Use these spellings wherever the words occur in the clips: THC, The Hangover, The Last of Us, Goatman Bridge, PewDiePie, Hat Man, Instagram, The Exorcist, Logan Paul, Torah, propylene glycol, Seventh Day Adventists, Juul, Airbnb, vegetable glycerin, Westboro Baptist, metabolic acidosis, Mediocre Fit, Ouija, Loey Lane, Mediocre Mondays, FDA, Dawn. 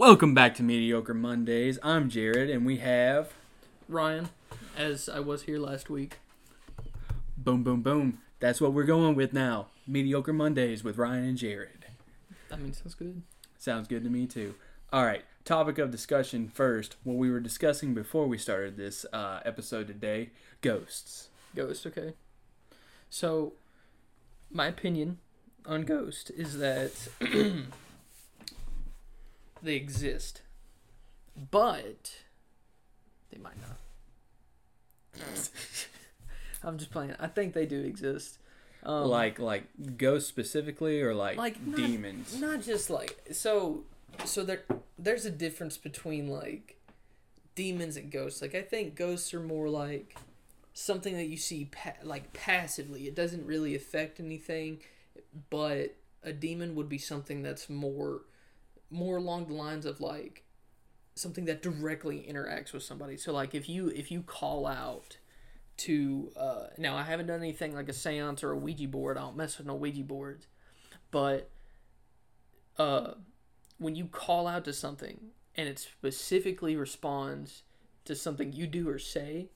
Welcome back to Mediocre Mondays. I'm Jared, and we have Ryan, as I was here last week. Boom, boom, boom. That's what we're going with now. Mediocre Mondays with Ryan and Jared. I mean, sounds good. Sounds good to me, too. All right, topic of discussion first. What we were discussing before we started this episode today, ghosts. Ghosts, okay. So, my opinion on ghosts is that... they exist, but they might not. I'm just playing. I think they do exist. Like ghosts specifically, or like demons. Not just like so. There's a difference between like demons and ghosts. Like I think ghosts are more like something that you see passively. It doesn't really affect anything. But a demon would be something that's more along the lines of like something that directly interacts with somebody. So like if you call out to now I haven't done anything like a seance or a Ouija board. I don't mess with no Ouija boards, but when you call out to something and it specifically responds to something you do or say,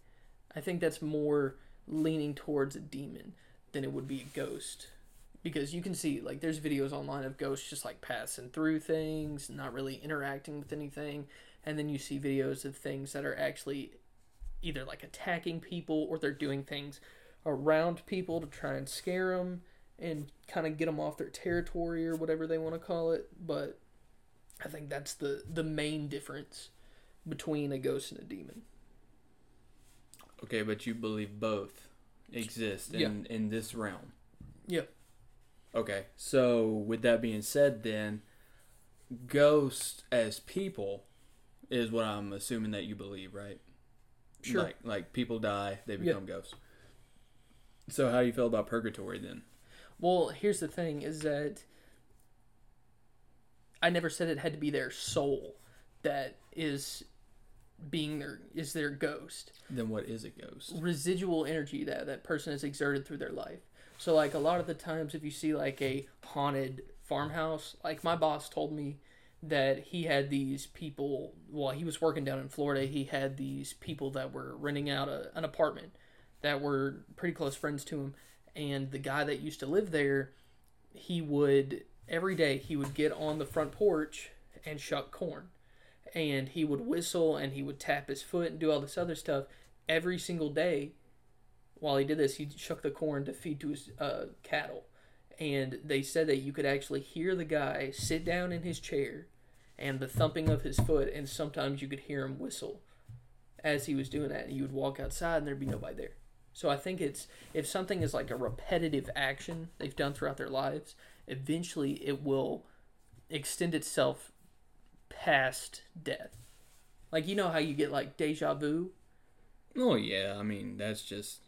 I think that's more leaning towards a demon than it would be a ghost. Because you can see, like, there's videos online of ghosts just, like, passing through things, not really interacting with anything. And then you see videos of things that are actually either, like, attacking people or they're doing things around people to try and scare them and kind of get them off their territory or whatever they want to call it. But I think that's the main difference between a ghost and a demon. Okay, but you believe both exist in this realm. Yeah. Okay, so with that being said then, ghosts as people is what I'm assuming that you believe, right? Sure. Like people die, they become ghosts. So how do you feel about purgatory then? Well, here's the thing is that I never said it had to be their soul that is being their ghost. Then what is a ghost? Residual energy that person has exerted through their life. So, like, a lot of the times if you see, like, a haunted farmhouse, like, my boss told me that he had these people, while he was working down in Florida, he had these people that were renting out an apartment that were pretty close friends to him, and the guy that used to live there, every day, he would get on the front porch and shuck corn, and he would whistle, and he would tap his foot and do all this other stuff every single day. While he did this, he shook the corn to feed to his cattle. And they said that you could actually hear the guy sit down in his chair and the thumping of his foot, and sometimes you could hear him whistle as he was doing that. And you would walk outside, and there'd be nobody there. So I think it's if something is like a repetitive action they've done throughout their lives, eventually it will extend itself past death. Like, you know how you get, like, deja vu? Oh, yeah. I mean, that's just...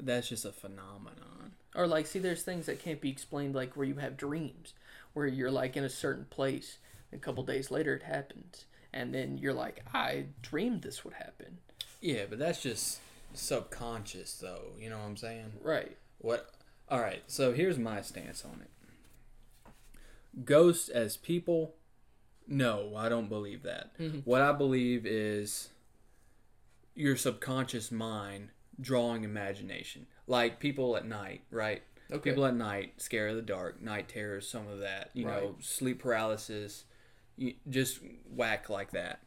that's just a phenomenon. Or like, see, there's things that can't be explained, like where you have dreams, where you're like in a certain place, a couple days later it happens, and then you're like, I dreamed this would happen. Yeah, but that's just subconscious, though. You know what I'm saying? Right. What? All right. So here's my stance on it. Ghosts as people? No, I don't believe that. Mm-hmm. What I believe is your subconscious mind drawing imagination. Like people at night, right? Okay. People at night, scare of the dark, night terrors, some of that. You know, sleep paralysis, just whack like that.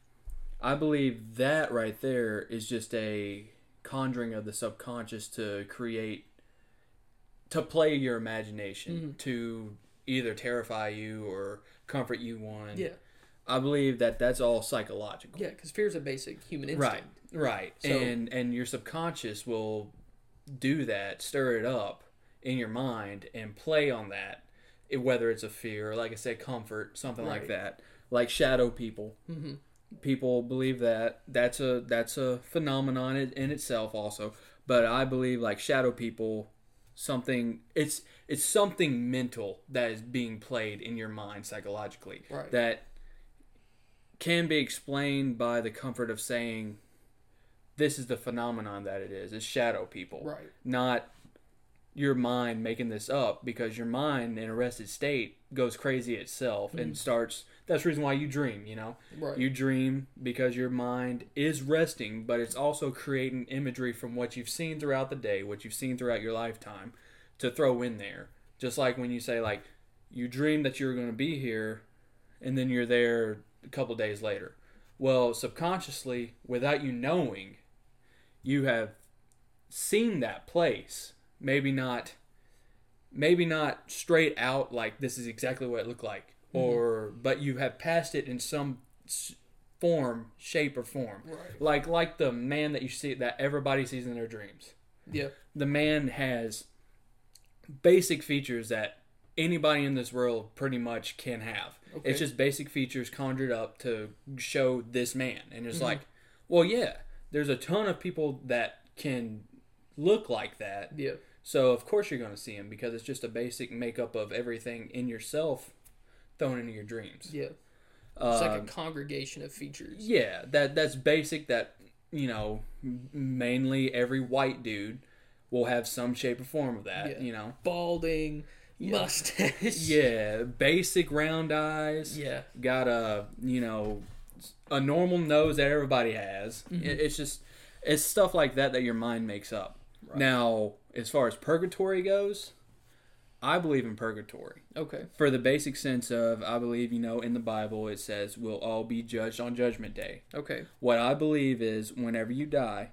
I believe that right there is just a conjuring of the subconscious to create, to play your imagination, mm-hmm. to either terrify you or comfort you one. Yeah. I believe that that's all psychological. Yeah, because fear is a basic human instinct. Right. So, and your subconscious will do that, stir it up in your mind, and play on that, whether it's a fear, like I said, comfort, something like that. Like shadow people. Mm-hmm. People believe that. That's a phenomenon in itself also. But I believe like shadow people, something... It's something mental that is being played in your mind psychologically. Right. That... can be explained by the comfort of saying this is the phenomenon that it is. It's shadow people. Right. Not your mind making this up, because your mind in a rested state goes crazy itself and starts. That's the reason why you dream, you know? Right. You dream because your mind is resting, but it's also creating imagery from what you've seen throughout the day, what you've seen throughout your lifetime, to throw in there. Just like when you say, like, you dream that you're going to be here, and then you're there a couple days later. Well, subconsciously, without you knowing, you have seen that place. Maybe not straight out, like, this is exactly what it looked like. Or, but you have passed it in some form, shape, or form. Right. Like the man that you see, that everybody sees in their dreams. Yeah. The man has basic features that anybody in this world pretty much can have. Okay. It's just basic features conjured up to show this man. And it's like, well, yeah, there's a ton of people that can look like that. Yeah. So, of course you're going to see him, because it's just a basic makeup of everything in yourself thrown into your dreams. Yeah. It's like a congregation of features. Yeah, that's basic, that, you know, mainly every white dude will have some shape or form of that, you know. Balding, mustache. Yeah, basic round eyes. Yeah. Got a, you know, a normal nose that everybody has. Mm-hmm. It's just, it's stuff like that that your mind makes up. Right. Now, as far as purgatory goes, I believe in purgatory. Okay. For the basic sense of, I believe, you know, in the Bible it says we'll all be judged on Judgment Day. Okay. What I believe is whenever you die,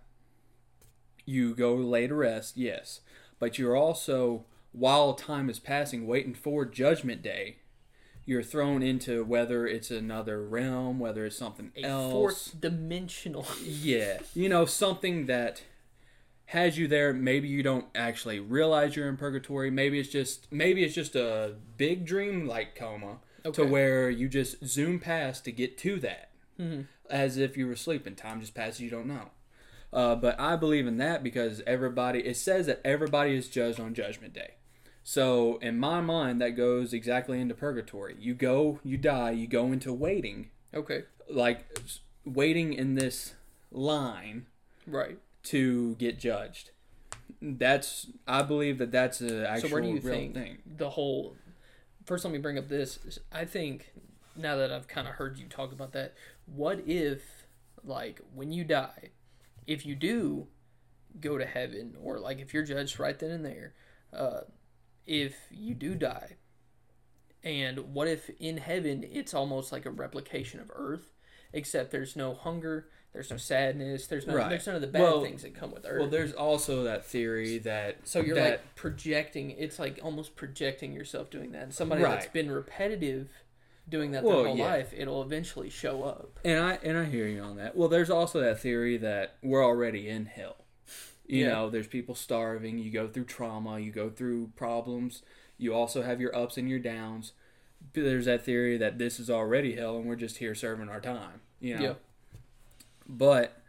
you go lay to rest, yes. But you're also, while time is passing, waiting for Judgment Day, you're thrown into, whether it's another realm, whether it's something else. A fourth dimensional. Yeah. You know, something that has you there. Maybe you don't actually realize you're in purgatory. Maybe it's just a big dream like coma, to where you just zoom past to get to that, as if you were sleeping. Time just passes, you don't know. But I believe in that because it says that everybody is judged on Judgment Day. So in my mind, that goes exactly into purgatory. You go, you die, you go into waiting. Okay. Like waiting in this line. Right. To get judged. That's, I believe that that's an actual real thing. So where do you think the whole, first let me bring up this, I think, now that I've kind of heard you talk about that, what if, like, when you die, if you do go to heaven, or like if you're judged right then and there, if you do die, and what if in heaven it's almost like a replication of earth, except there's no hunger, there's no sadness. There's none of the bad things that come with Earth. Well, there's also that theory that... So you're like projecting... It's like almost projecting yourself doing that. And somebody that's been repetitive doing that their whole life, it'll eventually show up. And I hear you on that. Well, there's also that theory that we're already in hell. You know, there's people starving. You go through trauma. You go through problems. You also have your ups and your downs. There's that theory that this is already hell and we're just here serving our time. You know? Yeah. But,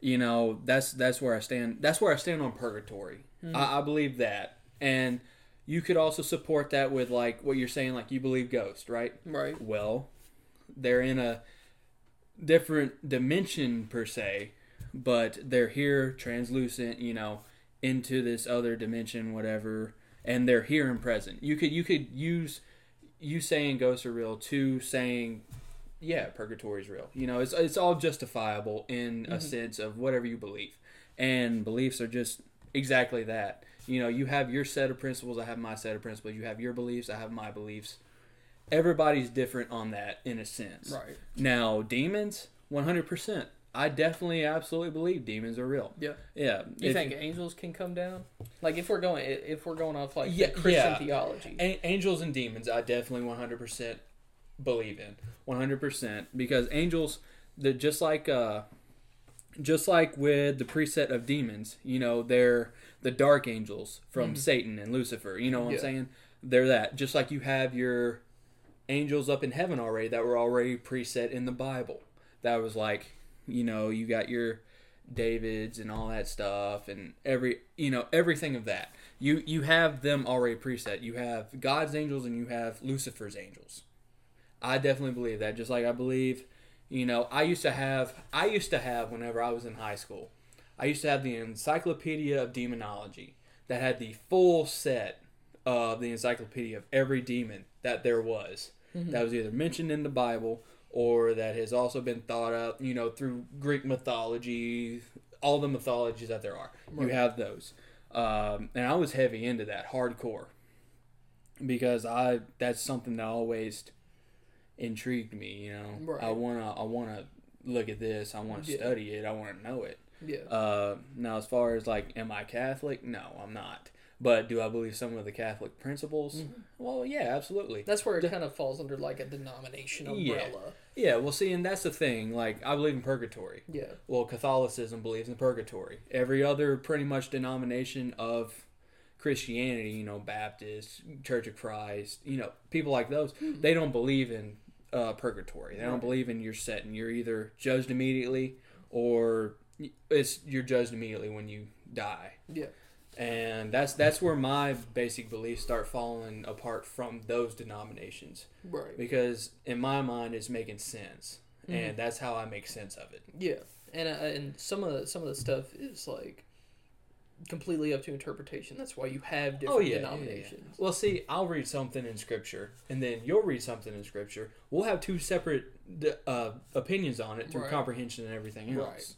you know, that's where I stand. That's where I stand on purgatory. Mm-hmm. I believe that. And you could also support that with, like, what you're saying, like, you believe ghosts, right? Right. Well, they're in a different dimension, per se, but they're here, translucent, you know, into this other dimension, whatever, and they're here and present. You could use you saying ghosts are real to saying... Yeah, purgatory's real. You know, it's all justifiable in a sense of whatever you believe. And beliefs are just exactly that. You know, you have your set of principles, I have my set of principles. You have your beliefs, I have my beliefs. Everybody's different on that in a sense. Right. Now, demons, 100%. I definitely absolutely believe demons are real. Yeah. Yeah. You think angels can come down? Like if we're going off like Christian theology. Angels and demons, I definitely 100% believe in 100%, because angels, they're just like with the preset of demons, you know, they're the dark angels from Satan and Lucifer, you know what I'm saying? They're that, just like you have your angels up in heaven already that were already preset in the Bible. That was like, you know, you got your Davids and all that stuff, and every, you know, everything of that. You have them already preset. You have God's angels and you have Lucifer's angels. I definitely believe that. Just like I believe, you know, I used to have whenever I was in high school, I used to have the Encyclopedia of Demonology. that had the full set of the encyclopedia of every demon that there was, mm-hmm. that was either mentioned in the Bible or that has also been thought out, you know, through Greek mythology, all the mythologies that there are. Right. You have those. And I was heavy into that, hardcore, because that's something that always intrigued me, you know. Right. I wanna look at this. I want to study it. I want to know it. Yeah. Now, as far as, like, am I Catholic? No, I'm not. But do I believe some of the Catholic principles? Mm-hmm. Well, yeah, absolutely. That's where it kind of falls under, like, a denomination umbrella. Yeah, well, see, and that's the thing. Like, I believe in purgatory. Yeah. Well, Catholicism believes in purgatory. Every other pretty much denomination of Christianity, you know, Baptist, Church of Christ, you know, people like those, mm-hmm. they don't believe in purgatory. They don't believe in your setting. You're either judged immediately or... you're judged immediately when you die. Yeah. And that's where my basic beliefs start falling apart from those denominations. Right. Because in my mind it's making sense. Mm-hmm. And that's how I make sense of it. Yeah. And some of the stuff is like completely up to interpretation. That's why you have different denominations. Yeah. Well, see, I'll read something in Scripture, and then you'll read something in Scripture. We'll have two separate opinions on it through comprehension and everything else. Right.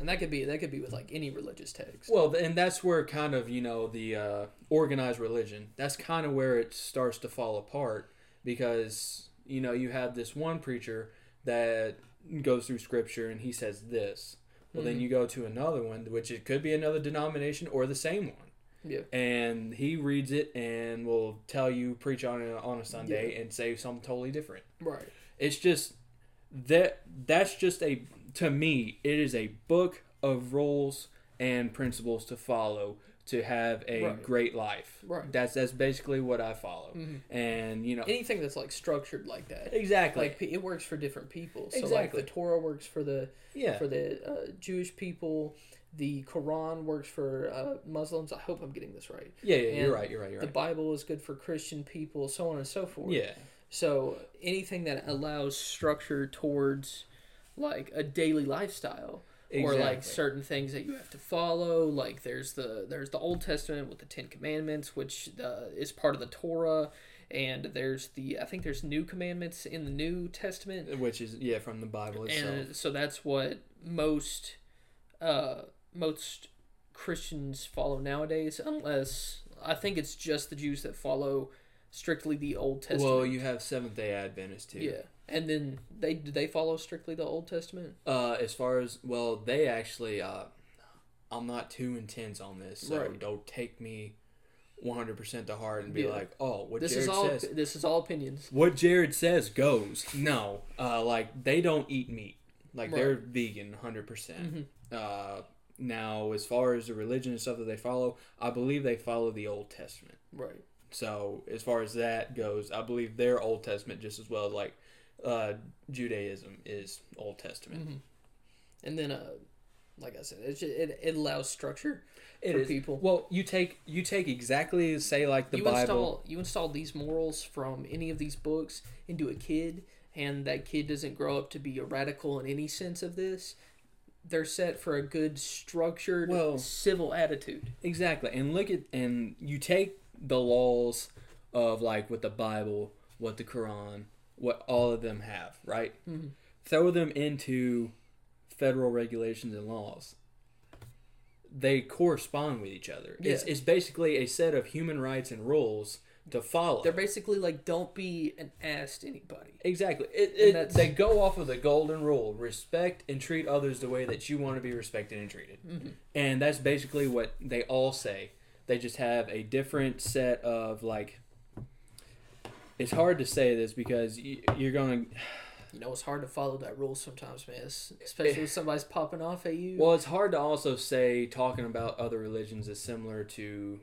And that could be with, like, any religious text. Well, and that's where kind of, you know, the organized religion, that's kind of where it starts to fall apart, because, you know, you have this one preacher that goes through Scripture and he says this. Well, mm-hmm. then you go to another one, which it could be another denomination or the same one. Yeah. And he reads it and will tell you, preach on a Sunday and say something totally different. Right. It's just, that's just a... To me, it is a book of rules and principles to follow to have a great life. Right. That's basically what I follow. Mm-hmm. And, you know... Anything that's, like, structured like that. Exactly. Like, it works for different people. So, like, the Torah works for the Jewish people. The Quran works for Muslims. I hope I'm getting this right. Yeah, you're right. The Bible is good for Christian people, so on and so forth. Yeah. So, anything that allows structure towards... like a daily lifestyle, or like certain things that you have to follow. Like there's the Old Testament with the 10 Commandments, which is part of the Torah, and I think there's new commandments in the New Testament, which is from the Bible itself. And so that's what most Christians follow nowadays, unless I think it's just the Jews that follow strictly the Old Testament. Well, you have Seventh Day Adventists too. Yeah. And then do they follow strictly the Old Testament? As far as, well, they actually, I'm not too intense on this, so don't take me 100% to heart and be like, oh, what this Jared is all, says. This is all opinions. What Jared says goes. No, like they don't eat meat. Like they're vegan 100%. Mm-hmm. Now, as far as the religion and stuff that they follow, I believe they follow the Old Testament. Right. So as far as that goes, I believe their Old Testament just as well as like. Judaism is Old Testament, mm-hmm. and then like I said, it allows structure for people. Well, you take exactly, say, like the Bible. You install these morals from any of these books into a kid, and that kid doesn't grow up to be a radical in any sense of this. They're set for a good, structured, civil attitude. Exactly, and you take the laws of, like, what the Bible, what the Quran. What all of them have, right? Mm-hmm. Throw them into federal regulations and laws. They correspond with each other. Yeah. It's basically a set of human rights and rules to follow. They're basically like, don't be an ass to anybody. Exactly. They go off of the golden rule. Respect and treat others the way that you want to be respected and treated. Mm-hmm. And that's basically what they all say. They just have a different set of, like... It's hard to say this because you're going to... You know, it's hard to follow that rule sometimes, man. Especially if somebody's popping off at you. Well, it's hard to also say talking about other religions is similar to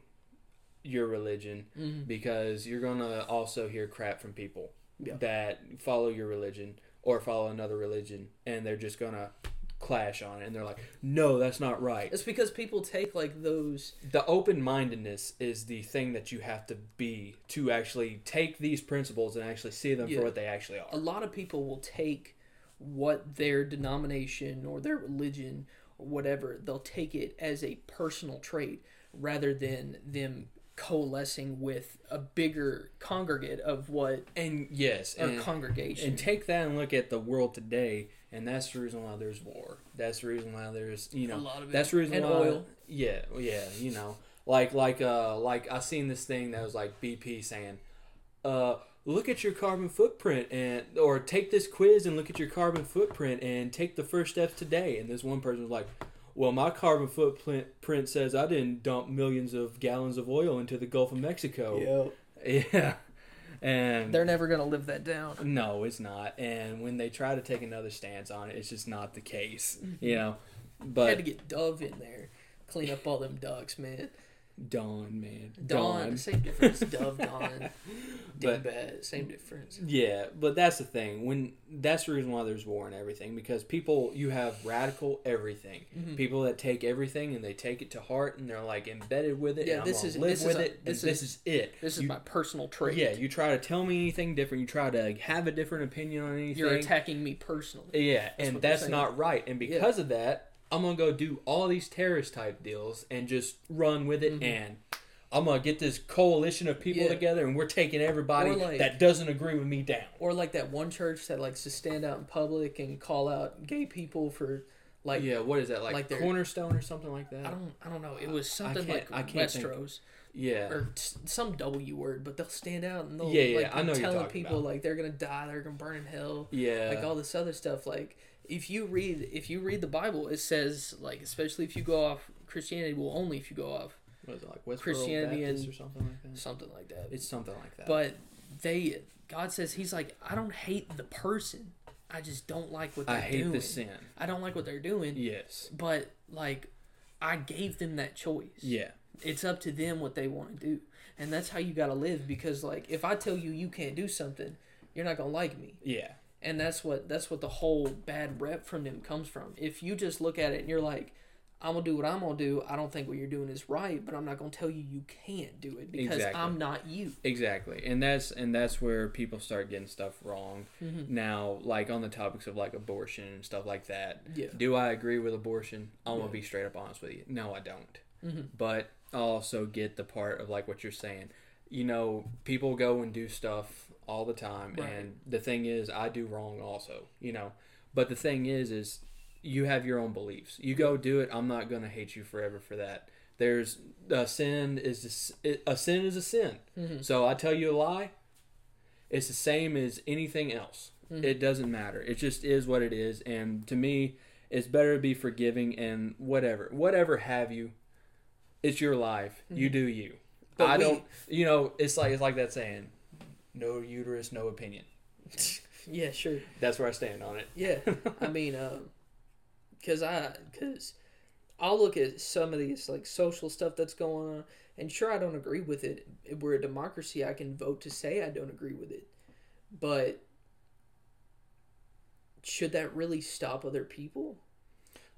your religion, mm-hmm. because you're going to also hear crap from people that follow your religion or follow another religion, and they're just going to clash on it, and they're like, no, that's not right. It's because people take, like, those... The open-mindedness is the thing that you have to be to actually take these principles and actually see them for what they actually are. A lot of people will take what their denomination or their religion or whatever, they'll take it as a personal trait rather than them coalescing with a bigger congregate of what congregation. And take that and look at the world today, and that's the reason why there's war. That's the reason why there's a lot of it. That's the reason and why oil. Yeah, you know. Like I seen this thing that was like BP saying, look at your carbon footprint or take this quiz and look at your carbon footprint and take the first steps today. And this one person was like, well, my carbon footprint says I didn't dump millions of gallons of oil into the Gulf of Mexico. Yep. Yeah. And they're never going to live that down. No, it's not. And when they try to take another stance on it, it's just not the case, you know. But had to get Dove in there, clean up all them ducks, man. Dawn, man. Dawn. Same difference. Dove, Dawn. Dingbat. Same difference. Yeah, but that's the thing. That's the reason why there's war and everything, because people, you have radical everything. Mm-hmm. People that take everything and they take it to heart and they're like embedded with it. Yeah, and this is it. This is my personal trait. Yeah, you try to tell me anything different. You try to have a different opinion on anything. You're attacking me personally. Yeah, and that's not right. And because of that, I'm going to go do all these terrorist type deals and just run with it, mm-hmm. and I'm going to get this coalition of people together and we're taking everybody that doesn't agree with me down. Or like that one church that likes to stand out in public and call out gay people for what is that, like Cornerstone or something like that? I don't know. It was something like Westro's. Yeah. Or some W word, but they'll stand out and they'll I know telling people about. Like they're going to die, they're going to burn in hell. Yeah. Like all this other stuff If you read the Bible, it says, like, especially if you go off Christianity, well, only if you go off Westboro Baptist or something like that? Something like that. It's something like that. But God says, he's like, I don't hate the person. I just don't like what they're doing. I hate the sin. I don't like what they're doing. Yes. But, like, I gave them that choice. Yeah. It's up to them what they want to do. And that's how you got to live, because, like, if I tell you you can't do something, you're not going to like me. Yeah. And that's what the whole bad rep from them comes from. If you just look at it and you're like, I'm going to do what I'm going to do. I don't think what you're doing is right, but I'm not going to tell you you can't do it because I'm not you. Exactly. And that's where people start getting stuff wrong. Mm-hmm. Now, like on the topics of like abortion and stuff like that. Yeah. Do I agree with abortion? I'm going to be straight up honest with you. No, I don't. Mm-hmm. But I also get the part of like what you're saying. You know, people go and do stuff all the time, right. And the thing is, I do wrong also, you know. But the thing is you have your own beliefs. You go do it. I'm not gonna hate you forever for that. There's a sin is a sin. Mm-hmm. So I tell you a lie, it's the same as anything else. Mm-hmm. It doesn't matter. It just is what it is. And to me, it's better to be forgiving and whatever have you. It's your life. Mm-hmm. You do you. But don't. You know, it's like that saying. No uterus, no opinion. Yeah, sure. That's where I stand on it. Yeah. I mean, because I'll look at some of these, like, social stuff that's going on, and sure, I don't agree with it. If we're a democracy, I can vote to say I don't agree with it. But should that really stop other people?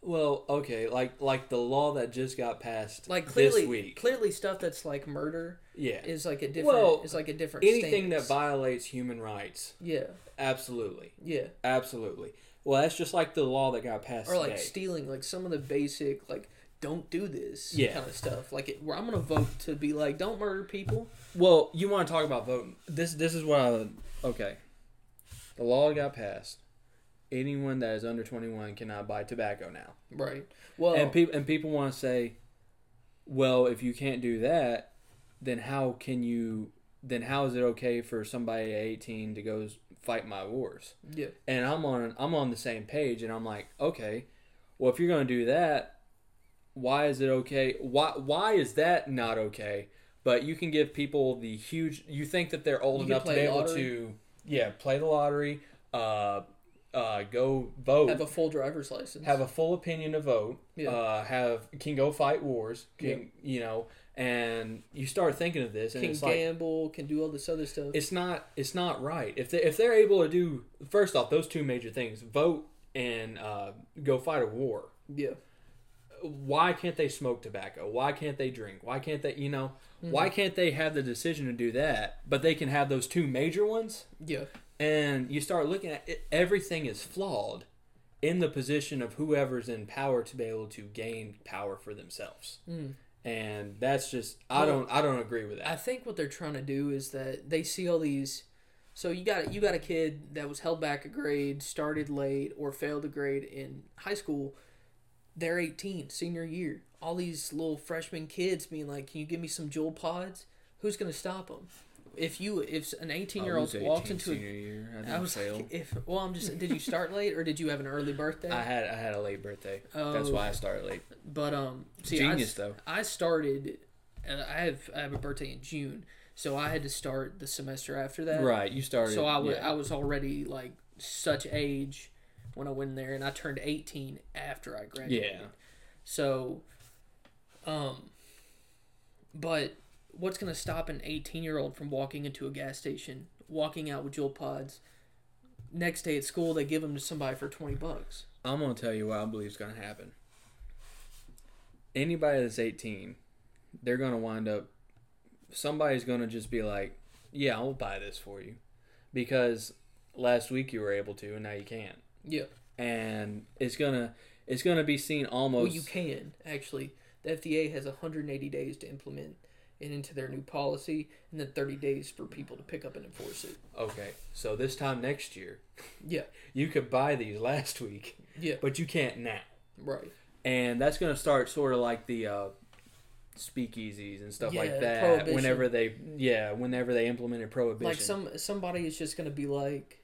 Well, okay, like the law that just got passed, like, clearly, this week. Clearly, stuff that's like murder, is like a different. Well, is like a different. Anything stance. That violates human rights, absolutely, absolutely. Well, that's just like the law that got passed, or like today. Stealing, like some of the basic, like don't do this, kind of stuff. Like where I'm gonna vote to be like, don't murder people. Well, you want to talk about voting? This is what the law got passed. Anyone that is under 21 cannot buy tobacco now. Right. Well, and people want to say, well, if you can't do that, then how is it okay for somebody at 18 to go fight my wars? Yeah. And I'm on the same page, and I'm like, okay, well, if you're going to do that, why is it okay? Why is that not okay? But you can give people the huge. You think that they're old enough to be able to play the lottery. Go vote. Have a full driver's license. Have a full opinion to vote. Yeah. Can go fight wars. You know, and you start thinking of this. And can gamble. Like, can do all this other stuff. It's not right. If they're able to do, first off, those two major things: vote and go fight a war. Yeah. Why can't they smoke tobacco? Why can't they drink? Why can't they? You know, why can't they have the decision to do that? But they can have those two major ones. Yeah. And you start looking at it, everything is flawed in the position of whoever's in power to be able to gain power for themselves. Mm. And that's just, I don't agree with that. I think what they're trying to do is that they see all these, so you got a kid that was held back a grade, started late, or failed a grade in high school. They're 18, senior year. All these little freshman kids being like, "Can you give me some Juul pods?" Who's going to stop them? If an 18-year-old walks into a year, I was fail. Like, did you start late or did you have an early birthday? I had a late birthday. That's why I started late. But though. I have a birthday in June, so I had to start the semester after that. Right, you started. So I was already like such age when I went in there, and I turned 18 after I graduated. Yeah. So, but what's going to stop an 18-year-old from walking into a gas station, walking out with Juul pods? Next day at school, they give them to somebody for $20. I'm going to tell you what I believe is going to happen. Anybody that's 18, they're going to wind up, somebody's going to just be like, yeah, I'll buy this for you. Because last week you were able to, and now you can't. Yeah. And it's going to be seen almost. Well, you can, actually. The FDA has 180 days to implement and into their new policy, and then 30 days for people to pick up and enforce it. Okay, so this time next year, yeah, you could buy these last week, yeah, but you can't now, right? And that's going to start sort of like the speakeasies and stuff like that. Whenever they implemented prohibition, like somebody is just going to be like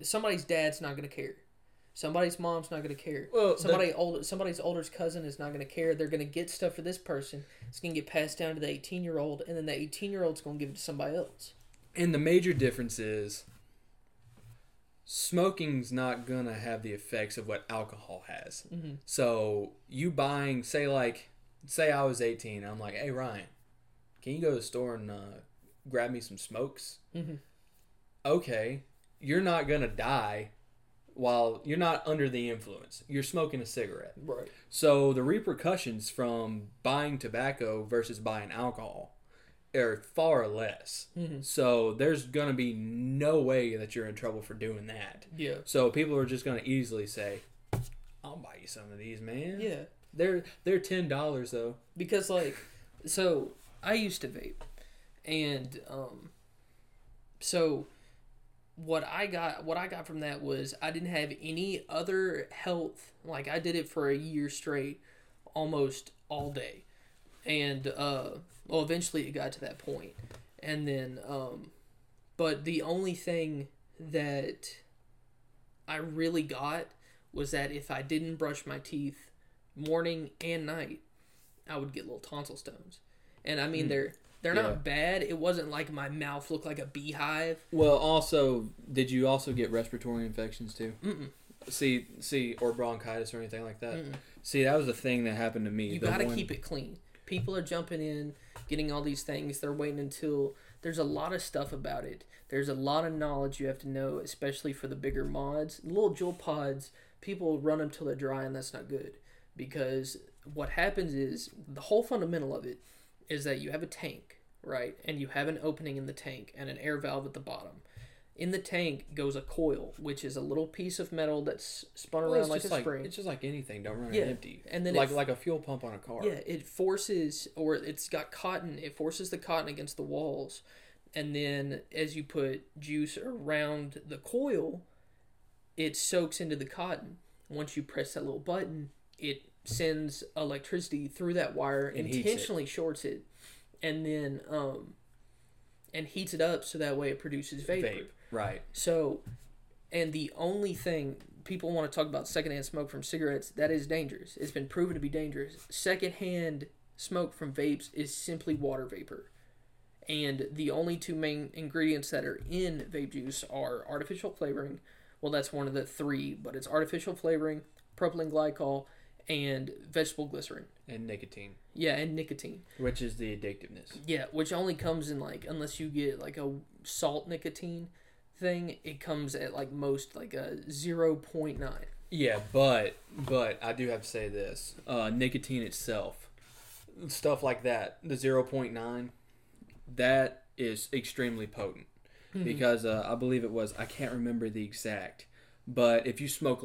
somebody's dad's not going to care. Somebody's mom's not going to care. Well, somebody's older cousin is not going to care. They're going to get stuff for this person. It's going to get passed down to the 18-year-old, and then the 18-year-old's going to give it to somebody else. And the major difference is smoking's not going to have the effects of what alcohol has. Mm-hmm. So you buying, say I was 18. I'm like, hey, Ryan, can you go to the store and grab me some smokes? Mm-hmm. Okay, you're not going to die while you're not under the influence. You're smoking a cigarette. Right. So the repercussions from buying tobacco versus buying alcohol are far less. Mm-hmm. So there's going to be no way that you're in trouble for doing that. Yeah. So people are just going to easily say, I'll buy you some of these, man. Yeah. They're $10 though. Because so I used to vape. And so What I got from that was I didn't have any other health. Like, I did it for a year straight, almost all day. And, eventually it got to that point. And then, but the only thing that I really got was that if I didn't brush my teeth morning and night, I would get little tonsil stones. And, I mean, They're not bad. It wasn't like my mouth looked like a beehive. Well, also, did you also get respiratory infections too? Mm-mm. See, or bronchitis or anything like that? Mm-mm. See, that was the thing that happened to me. You got to keep it clean. People are jumping in, getting all these things. They're waiting until... There's a lot of stuff about it. There's a lot of knowledge you have to know, especially for the bigger mods. Little Juul pods, people run them till they're dry, and that's not good. Because what happens is, the whole fundamental of it is that you have a tank, right? And you have an opening in the tank and an air valve at the bottom. In the tank goes a coil, which is a little piece of metal that's spun around like a spring. It's just like anything. Don't run it empty. And then like a fuel pump on a car. Yeah, it forces, or it's got cotton. It forces the cotton against the walls. And then as you put juice around the coil, it soaks into the cotton. Once you press that little button, it sends electricity through that wire, and intentionally shorts it, and then and heats it up so that way it produces vapor. Right. So, and the only thing people want to talk about, secondhand smoke from cigarettes, that is dangerous. It's been proven to be dangerous. Secondhand smoke from vapes is simply water vapor, and the only two main ingredients that are in vape juice are artificial flavoring. Well, that's one of the three, but it's artificial flavoring, propylene glycol, and vegetable glycerin. And nicotine. Yeah, and nicotine. Which is the addictiveness. Yeah, which only comes in unless you get a salt nicotine thing, it comes at most a 0.9. Yeah, but I do have to say this. Nicotine itself, stuff like that, the 0.9, that is extremely potent. Mm-hmm. Because I believe I can't remember the exact, but if you smoke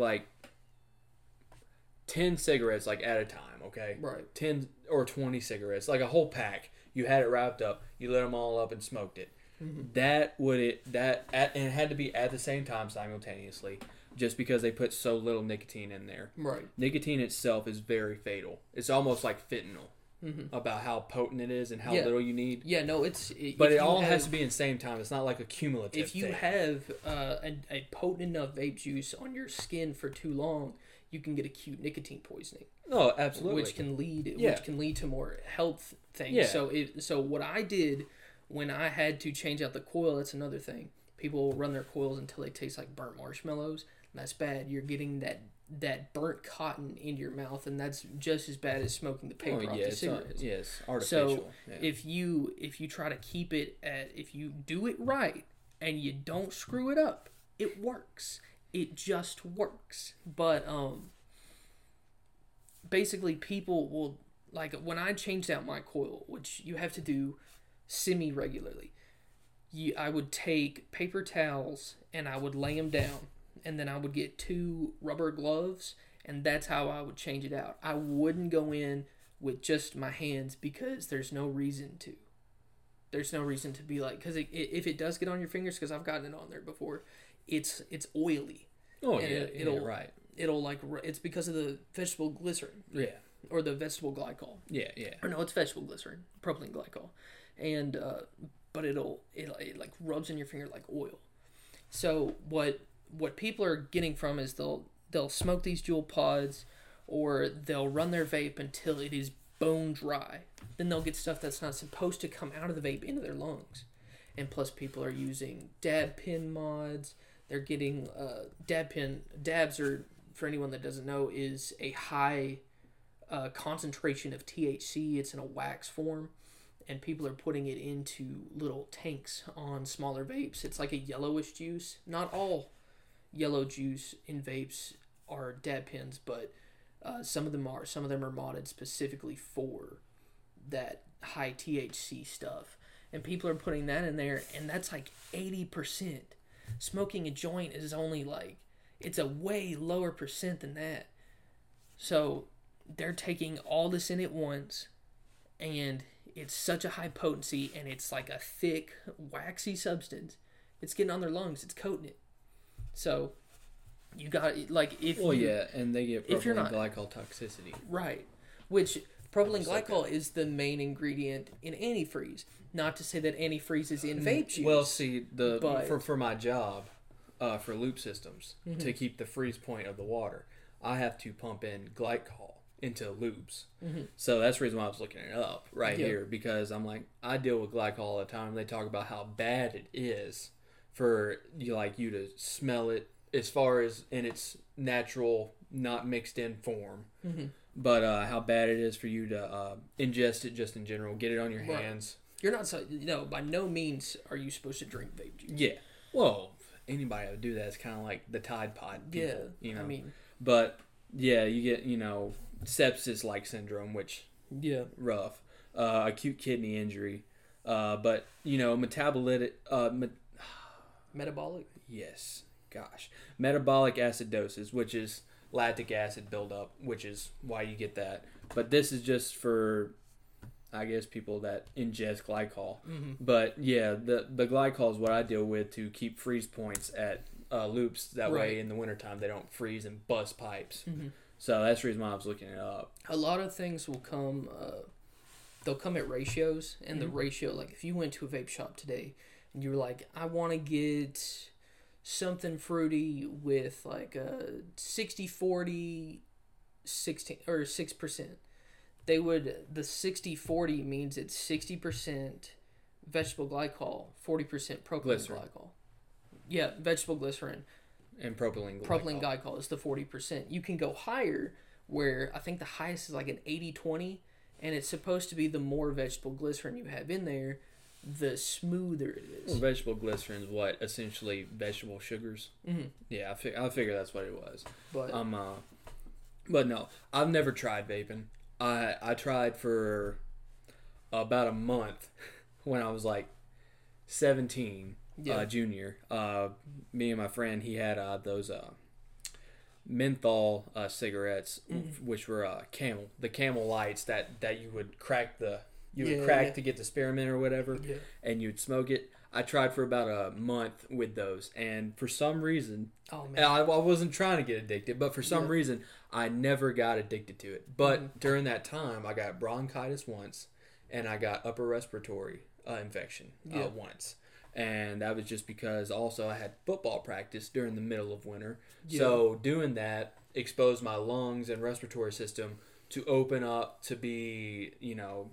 10 cigarettes, like, at a time, okay? Right. 10 or 20 cigarettes, like a whole pack. You had it wrapped up. You lit them all up and smoked it. Mm-hmm. And it had to be at the same time simultaneously, just because they put so little nicotine in there. Right. Nicotine itself is very fatal. It's almost like fentanyl. Mm-hmm. About how potent it is and how little you need. Yeah, no, it's... But it all has to be in the same time. It's not like a cumulative If you thing. Have a potent enough vape juice on your skin for too long, you can get acute nicotine poisoning. Oh, absolutely. Which can lead to more health things. Yeah. So what I did when I had to change out the coil, that's another thing. People run their coils until they taste like burnt marshmallows. And that's bad. You're getting that burnt cotton in your mouth, and that's just as bad as smoking the paper off the cigarettes. Yes, artificial. So if you try to keep it at, if you do it right and you don't screw it up, it works. It just works. But basically, people will, like, when I changed out my coil, which you have to do semi regularly. I would take paper towels and I would lay them down. And then I would get 2 rubber gloves, and that's how I would change it out. I wouldn't go in with just my hands because there's no reason to. There's no reason to be like, because if it does get on your fingers, because I've gotten it on there before, it's oily. Oh, and yeah, right. It'll like, it's because of the vegetable glycerin. Yeah. Or the vegetable glycol. Yeah, yeah. Or no, it's vegetable glycerin, propylene glycol. And, but it like rubs in your finger like oil. So what people are getting from is they'll smoke these Juul pods, or they'll run their vape until it is bone dry. Then they'll get stuff that's not supposed to come out of the vape into their lungs. And plus, people are using dab pen mods. They're getting dab pen. Dabs are, for anyone that doesn't know, is a high concentration of THC. It's in a wax form. And people are putting it into little tanks on smaller vapes. It's like a yellowish juice. Not all yellow juice in vapes are dab pens, but some of them are modded specifically for that high THC stuff, and people are putting that in there, and that's like 80%. Smoking a joint is only like, it's a way lower percent than that. So they're taking all this in at once, and it's such a high potency, and it's like a thick waxy substance. It's getting on their lungs. It's coating it. So, you got, like, if well, you... Well, yeah, and they get propylene glycol toxicity. Right. Which, propylene glycol is the main ingredient in antifreeze. Not to say that antifreeze is in vape juice. Well, see, for my job, for loop systems, mm-hmm. to keep the freeze point of the water, I have to pump in glycol into lubes. Mm-hmm. So, that's the reason why I was looking it up here, because I'm like, I deal with glycol all the time. They talk about how bad it is for you to smell it, as far as in its natural, not mixed in form, mm-hmm. but how bad it is for you to ingest it just in general, get it on your hands. You're not by no means are you supposed to drink vape juice. Yeah, well, anybody that would do that is kind of like the Tide Pod people, I mean, but yeah, you get sepsis like syndrome, which rough, acute kidney injury, but metabolic. Metabolic? Yes. Gosh. Metabolic acidosis, which is lactic acid buildup, which is why you get that. But this is just for, I guess, people that ingest glycol. Mm-hmm. But yeah, the glycol is what I deal with to keep freeze points at loops. That way in the wintertime they don't freeze and bust pipes. Mm-hmm. So that's the reason why I was looking it up. A lot of things will come, they'll come at ratios. And mm-hmm. the ratio, like if you went to a vape shop today, you were like, I want to get something fruity with like a 60-40, 16 or 6%. The 60-40 means it's 60% vegetable glycol, 40% propylene glycol. Yeah, vegetable glycerin. And propylene glycol. Propylene glycol is the 40%. You can go higher, where I think the highest is like an 80-20, and it's supposed to be the more vegetable glycerin you have in there, the smoother it is. Well, vegetable glycerin is what essentially vegetable sugars. Mm-hmm. Yeah, I figure that's what it was. But but no, I've never tried vaping. I tried for about a month when I was like 17, junior. Me and my friend, he had those menthol cigarettes, which were Camel, the Camel lights that you would crack to get the spearmint or whatever, and you'd smoke it. I tried for about a month with those, and for some reason, I wasn't trying to get addicted, but for some reason, I never got addicted to it. But during that time, I got bronchitis once, and I got upper respiratory infection once. And that was just because also I had football practice during the middle of winter. Yeah. So doing that exposed my lungs and respiratory system to open up to be,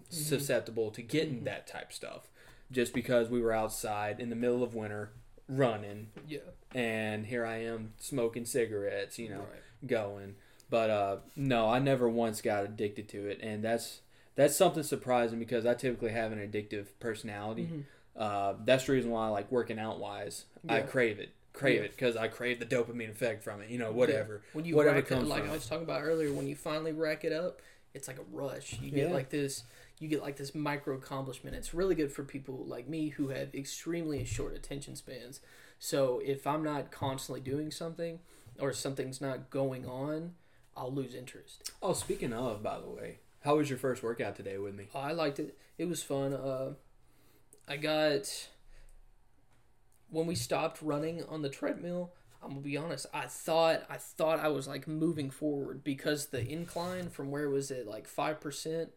susceptible to getting that type of stuff. Just because we were outside in the middle of winter running. Yeah. And here I am smoking cigarettes, going. But no, I never once got addicted to it. And that's something surprising because I typically have an addictive personality. Mm-hmm. That's the reason why I like working out wise. Yeah. I crave it because I crave the dopamine effect from it. Whatever. When you whatever comes like from. I was talking about earlier, when you finally rack it up, it's like a rush. You get like this. You get like this micro accomplishment. It's really good for people like me who have extremely short attention spans. So if I'm not constantly doing something or something's not going on, I'll lose interest. Oh, speaking of, by the way, how was your first workout today with me? Oh, I liked it. It was fun. When we stopped running on the treadmill, I'm going to be honest, I thought I was like moving forward because the incline from where was it like 5%,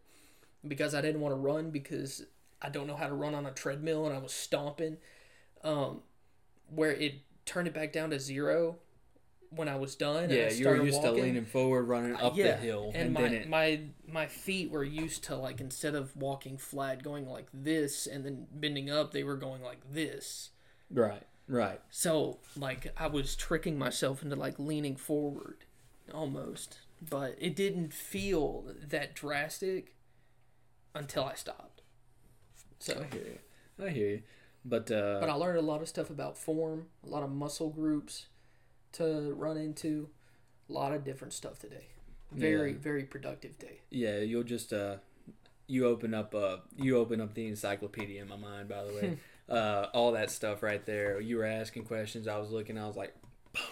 because I didn't want to run because I don't know how to run on a treadmill and I was stomping, where it turned it back down to 0 when I was done. Yeah, and you were used to leaning forward, running up the hill. And my feet were used to, like, instead of walking flat, going like this and then bending up, they were going like this. Right. So, like, I was tricking myself into, like, leaning forward almost. But it didn't feel that drastic until I stopped. So I hear you. But I learned a lot of stuff about form, a lot of muscle groups to run into, a lot of different stuff today. Very productive day. Yeah, you'll just you open up the encyclopedia in my mind, by the way. All that stuff right there. You were asking questions, I was looking, I was like, boom.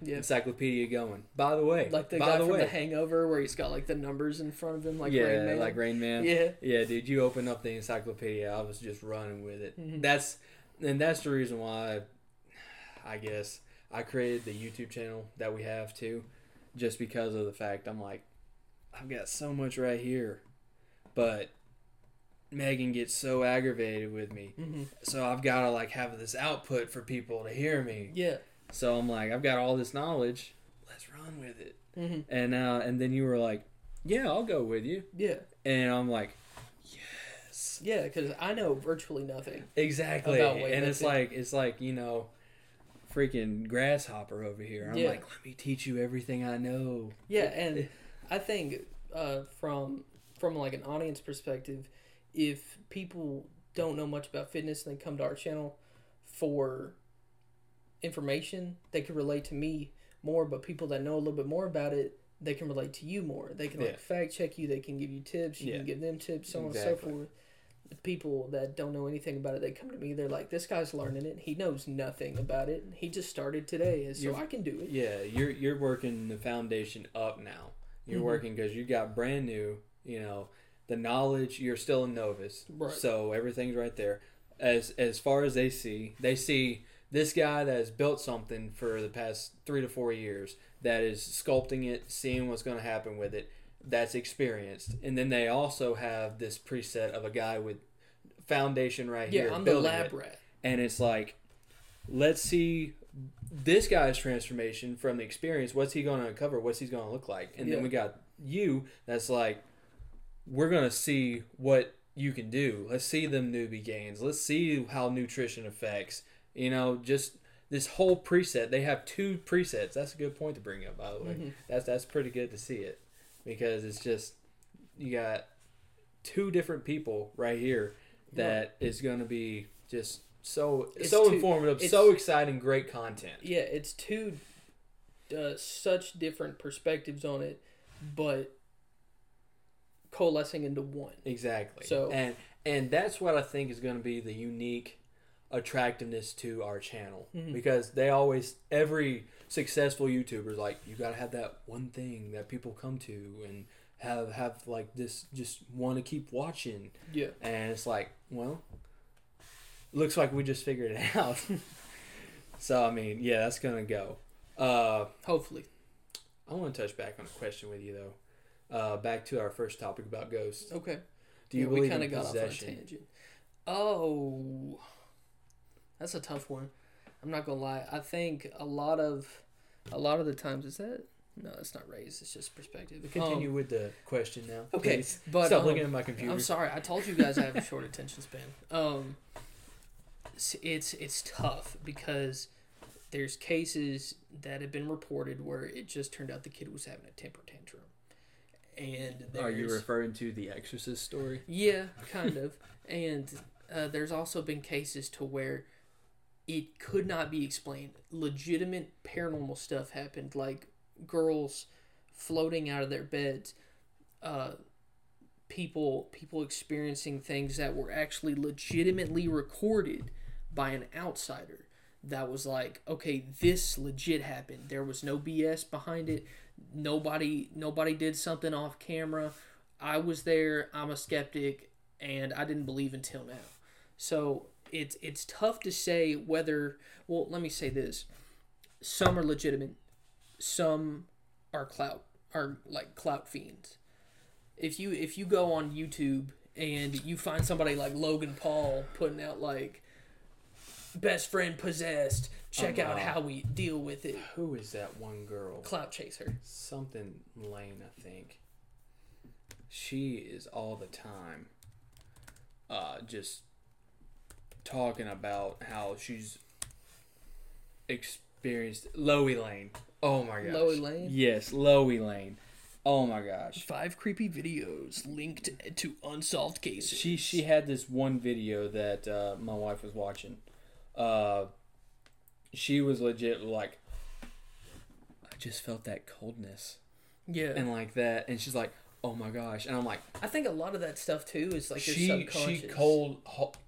Yeah. Encyclopedia going. By the way. Like the guy from The Hangover where he's got like the numbers in front of him like Rain Man. Yeah. Yeah, dude, you open up the encyclopedia, I was just running with it. Mm-hmm. That's the reason why I guess I created the YouTube channel that we have too, just because of the fact I'm like, I've got so much right here, but Megan gets so aggravated with me, so I've got to like have this output for people to hear me. Yeah. So I'm like, I've got all this knowledge, let's run with it. Mm-hmm. And then you were like, yeah, I'll go with you. Yeah. And I'm like, yes. Yeah, because I know virtually nothing. Exactly. About weightlifting. And it's like freaking grasshopper over here. I'm like, let me teach you everything I know. Yeah, and I think from like an audience perspective, if people don't know much about fitness and they come to our channel for information, they can relate to me more, but people that know a little bit more about it, they can relate to you more. They can like fact check you, they can give you tips, you can give them tips, so on and so forth. People that don't know anything about it, they come to me, they're like, this guy's learning it, he knows nothing about it, he just started today, so I can do it. Yeah, you're working the foundation up now. You're working because you got brand new, the knowledge, you're still a novice. Right. So everything's right there. As far as they see this guy that has built something for the past 3 to 4 years, that is sculpting it, seeing what's going to happen with it, that's experienced, and then they also have this preset of a guy with foundation right here. Yeah, I'm the lab rat, and it's like, let's see this guy's transformation from the experience. What's he going to uncover? What's he going to look like? And then we got you. That's like, we're going to see what you can do. Let's see them newbie gains. Let's see how nutrition affects. Just this whole preset. They have 2 presets. That's a good point to bring up, by the way. Mm-hmm. That's pretty good to see it. Because it's just, you got 2 different people right here that is going to be just so informative, so exciting, great content. Yeah, it's 2 such different perspectives on it, but coalescing into one. Exactly. So and that's what I think is going to be the unique attractiveness to our channel, mm-hmm. because they always, every successful YouTuber is like, you gotta have that one thing that people come to and have like this, just want to keep watching. Yeah. And it's like, well, looks like we just figured it out. So I mean, yeah, that's gonna go. Hopefully. I want to touch back on a question with you though. Back to our first topic about ghosts. Okay. Do you believe in possession? Off on a tangent. Oh, that's a tough one. I'm not gonna lie. I think a lot of the times is that. No, it's not raised. It's just perspective. But continue with the question now. Okay, please. But stop looking at my computer. I'm sorry. I told you guys I have a short attention span. It's tough because there's cases that have been reported where it just turned out the kid was having a temper tantrum. And are you referring to the Exorcist story? Yeah, kind of. And there's also been cases to where it could not be explained. Legitimate paranormal stuff happened, like girls floating out of their beds, people experiencing things that were actually legitimately recorded by an outsider that was like, okay, this legit happened. There was no BS behind it. Nobody did something off camera. I was there. I'm a skeptic, and I didn't believe until now. So it's tough to say whether. Well, let me say this: some are legitimate. Some are like clout fiends. If you go on YouTube and you find somebody like Logan Paul putting out like best friend possessed, check out how we deal with it. Who is that one girl? Clout chaser. Something Lane, I think. She is all the time just talking about how she's experienced Loey Lane. Oh my gosh. Loey Lane? Yes, Loey Lane. Oh my gosh. 5 creepy videos linked to unsolved cases. She had this one video that my wife was watching. She was legit like, I just felt that coldness. Yeah. And like that. And she's like, oh my gosh. And I'm like, I think a lot of that stuff too is like your subconscious. She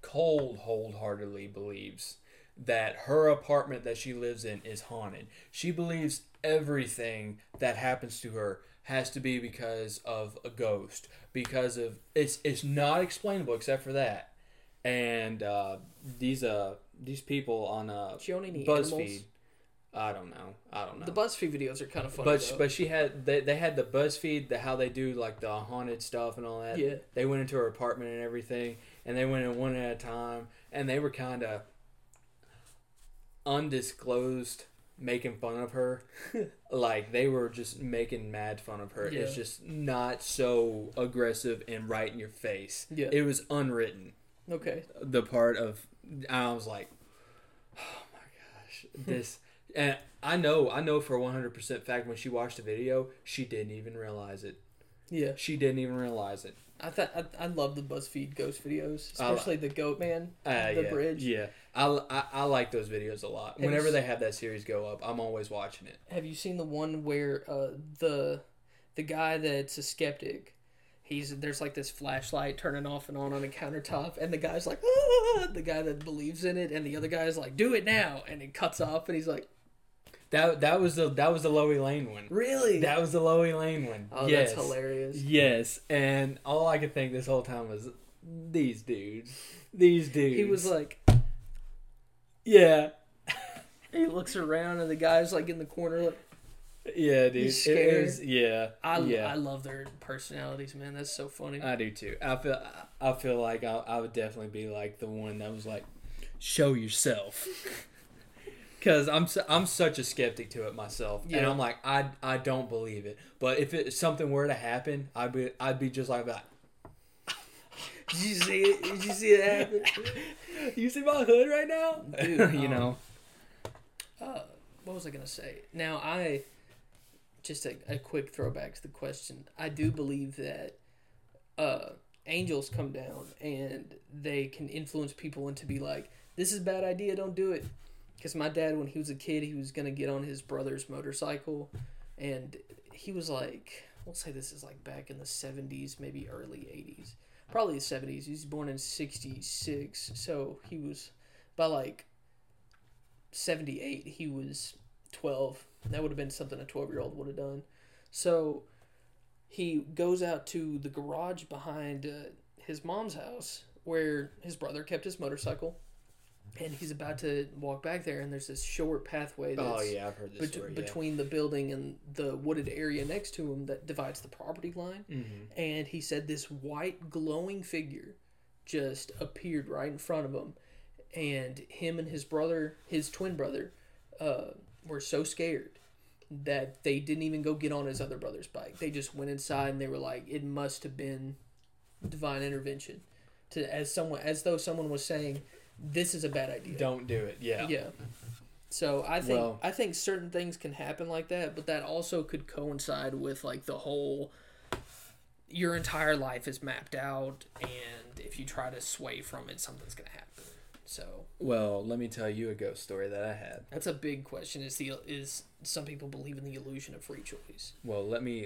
wholeheartedly believes that her apartment that she lives in is haunted. She believes everything that happens to her has to be because of a ghost. Because of it's not explainable except for that. And these people on Buzzfeed, I don't know. The Buzzfeed videos are kind of funny. But she had they had the Buzzfeed, how they do like the haunted stuff and all that. Yeah. They went into her apartment and everything, and they went in one at a time, and they were kind of undisclosed making fun of her. Like they were just making mad fun of her. Yeah. It's just not so aggressive and right in your face. Yeah. It was unwritten. Okay. The part of I was like, oh my gosh, this. And I know for 100% fact when she watched the video, she didn't even realize it. Yeah. She didn't even realize it. I love the BuzzFeed ghost videos, especially the Goatman, Bridge. Yeah, I like those videos a lot. Whenever they have that series go up, I'm always watching it. Have you seen the one where the guy that's a skeptic? There's like this flashlight turning off and on a countertop, and the guy's like, ah! The guy that believes in it, and the other guy's like, do it now, and it cuts off, and he's like, that was the Loey Lane one. Really? That was the Loey Lane one. Oh, yes. That's hilarious. Yes, and all I could think this whole time was these dudes. He was like, yeah. He looks around, and the guy's like in the corner, like. Yeah, dude. He's scared. I love their personalities, man. That's so funny. I do too. I feel like I would definitely be like the one that was like, show yourself, because I'm such a skeptic to it myself, yeah. And I'm like I don't believe it. But if something were to happen, I'd be just like that. Did you see it? Did you see it happen? You see my hood right now, dude? You know. What was I gonna say? Now Just a quick throwback to the question. I do believe that angels come down and they can influence people into be like, this is a bad idea, don't do it. Because my dad, when he was a kid, he was going to get on his brother's motorcycle. And he was like, we'll say this is like back in the 70s, maybe early 80s. Probably the 70s. He was born in 66, so he was by like 78, he was 12. That would have been something a 12-year-old would have done. So he goes out to the garage behind his mom's house where his brother kept his motorcycle. And he's about to walk back there, and there's this short pathway that's between the building and the wooded area next to him that divides the property line. Mm-hmm. And he said this white glowing figure just appeared right in front of him. And him and his brother, his twin brother, were so scared that they didn't even go get on his other brother's bike. They just went inside, and they were like, it must have been divine intervention. As though someone was saying, this is a bad idea. Don't do it. Yeah. Yeah. So I think certain things can happen like that, but that also could coincide with like the whole your entire life is mapped out, and if you try to sway from it, something's gonna happen. So let me tell you a ghost story that I had. That's a big question. Is some people believe in the illusion of free choice? Well, let me I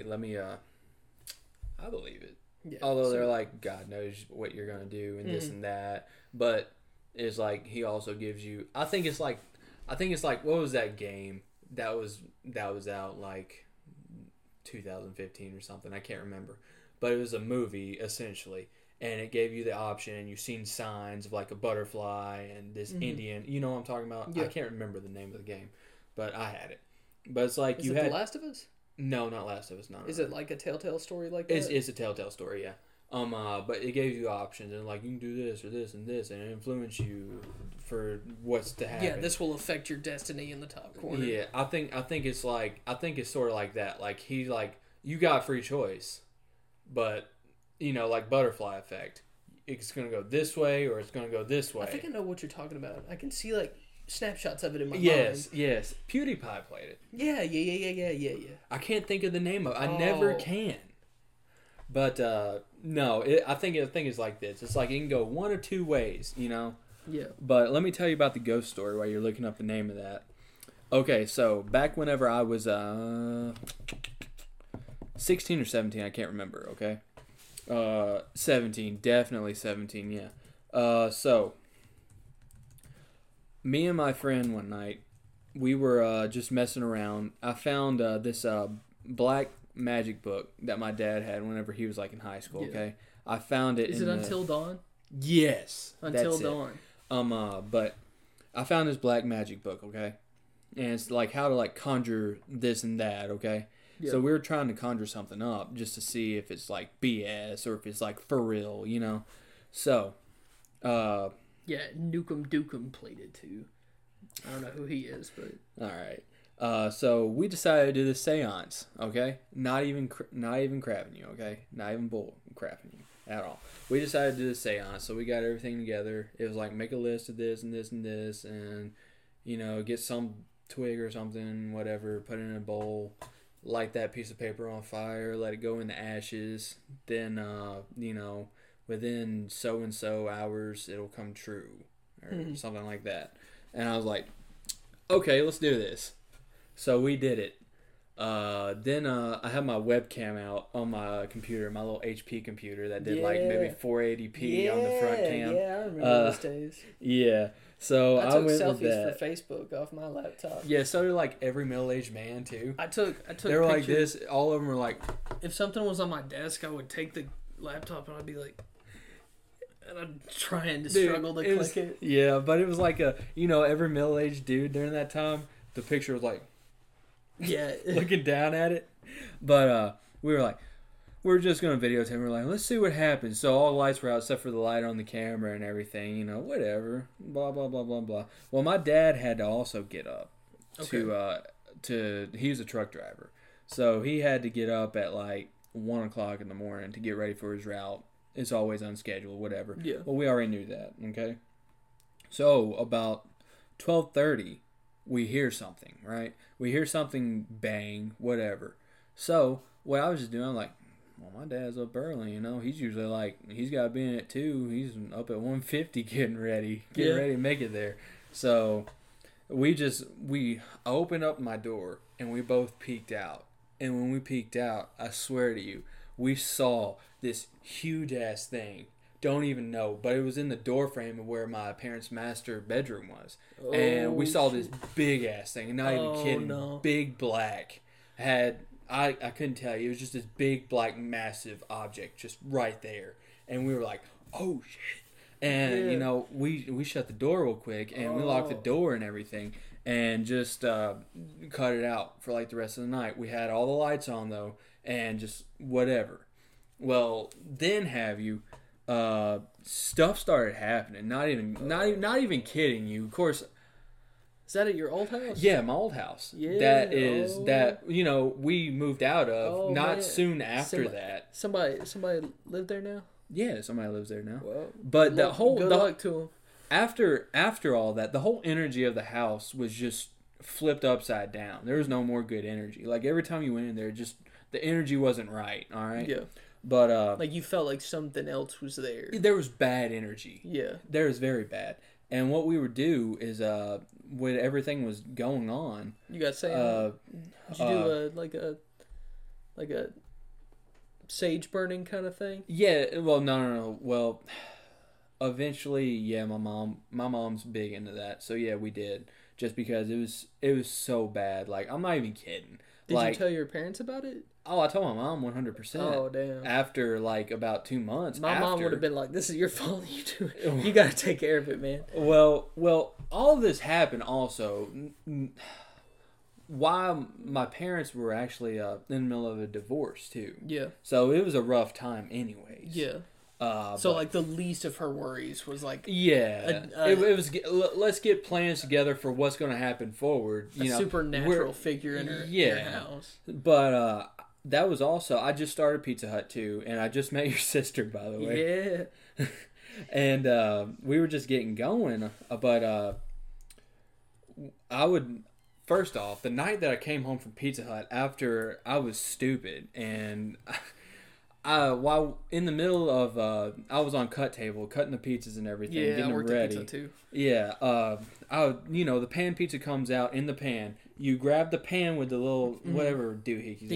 believe it. Yeah, although they're like, God knows what you're gonna do and this and that, but is like he also gives you. I think it's like what was that game that was out like 2015 or something? I can't remember, but it was a movie essentially, and it gave you the option. You've seen signs of like a butterfly and this Indian. You know what I'm talking about? Yeah. I can't remember the name of the game, but I had it. But it's like you had The Last of Us. No, not Last of Us. Not. Is it like a telltale story like that? It's a telltale story, yeah. But it gave you options, and like you can do this or this and this, and it influenced you for what's to happen. Yeah, this will affect your destiny in the top corner. Yeah, I think it's sort of like that. Like he like you got free choice, but you know like butterfly effect. It's gonna go this way or it's gonna go this way. I think I know what you're talking about. I can see like snapshots of it in my mind. Yes. PewDiePie played it. Yeah. I can't think of the name of it. I never can. But no, I think it's like this. It's like it can go one or two ways, you know. Yeah. But let me tell you about the ghost story while you're looking up the name of that. Okay, so back whenever I was 16 or 17, I can't remember. Okay, 17, definitely 17. Yeah. So me and my friend one night, we were just messing around. I found this black magic book that my dad had whenever he was like in high school. Yeah. Okay, I found it. Is it Until Dawn? Yes, Until Dawn. But I found this black magic book. Okay, and it's like how to like conjure this and that. Okay, yeah. So we were trying to conjure something up just to see if it's like BS or if it's like for real, you know. So, yeah, Nukem Dukem played it too. I don't know who he is, but all right. So we decided to do the seance, okay? Not even crapping you, okay? Not even bull crapping you at all. We decided to do the seance, so we got everything together. It was like, make a list of this and this and this, and, you know, get some twig or something, whatever, put it in a bowl, light that piece of paper on fire, let it go in the ashes, then, you know, within so-and-so hours, it'll come true, or something like that. And I was like, okay, let's do this. So we did it. Then I had my webcam out on my computer, my little HP computer that did like maybe 480p on the front cam. Yeah, I remember those days. Yeah. So I took selfies for Facebook off my laptop. Yeah, so did like every middle-aged man too. I took. They were like this. All of them were like. If something was on my desk, I would take the laptop and I'd be like. And I'm trying to struggle to click it. Yeah, but it was like a, you know, every middle-aged dude during that time, the picture was like. Yeah, looking down at it. But we were like, we're just going to videotape. We're like, let's see what happens. So all the lights were out except for the light on the camera and everything, you know, whatever. Blah, blah, blah, blah, blah. Well, my dad had to also get up to he was a truck driver. So he had to get up at like 1 o'clock in the morning to get ready for his route. It's always unscheduled, whatever. Yeah. Well, we already knew that, okay? So about 12:30. We hear something, right? We hear something bang, whatever. So, what I was just doing, I'm like, well, my dad's up early, you know? He's usually like, he's got to be in at 2. He's up at 1:50 getting ready to make it there. So, I opened up my door, and we both peeked out. And when we peeked out, I swear to you, we saw this huge-ass thing don't even know, but it was in the door frame of where my parents' master bedroom was. Oh, and we saw this big ass thing, and not even kidding, big black, had, I couldn't tell you, it was just this big black massive object just right there, and we were like, oh shit. And you know, we shut the door real quick, and we locked the door and everything, and just cut it out for like the rest of the night. We had all the lights on though, and just whatever. Well, then have you stuff started happening. Not even kidding you. Of course. Is that at your old house? Yeah, my old house. Yeah. That is that, you know, we moved out of soon after that. Somebody lived there now? Yeah, somebody lives there now. Well, but the whole good luck to them. After all that, the whole energy of the house was just flipped upside down. There was no more good energy. Like every time you went in there, just the energy wasn't right. All right. Yeah. But like you felt like something else was there. There was bad energy. Yeah. There was very bad. And what we would do is when everything was going on, you got say, did you do like a sage burning kind of thing? Yeah, well, no. Well, eventually, yeah, my mom's big into that, so yeah, we did. Just because it was so bad, like I'm not even kidding. Did you tell your parents about it? Oh, I told my mom 100%. Oh damn! After like about 2 months, my mom would have been like, "This is your fault. You do it. You got to take care of it, man." Well, all this happened also while my parents were actually in the middle of a divorce too. Yeah. So it was a rough time anyways. Yeah. So like the least of her worries was like, yeah, it was, let's get plans together for what's going to happen forward. You know, supernatural figure in her, her house. But that was also, I just started Pizza Hut too, and I just met your sister, by the way. Yeah. And we were just getting going, but First off, the night that I came home from Pizza Hut after I was stupid, and while in the middle of, I was on cut table, cutting the pizzas and everything, getting them ready. Yeah, I worked at pizza too. Yeah, the pan pizza comes out in the pan. You grab the pan with the little whatever doohickey.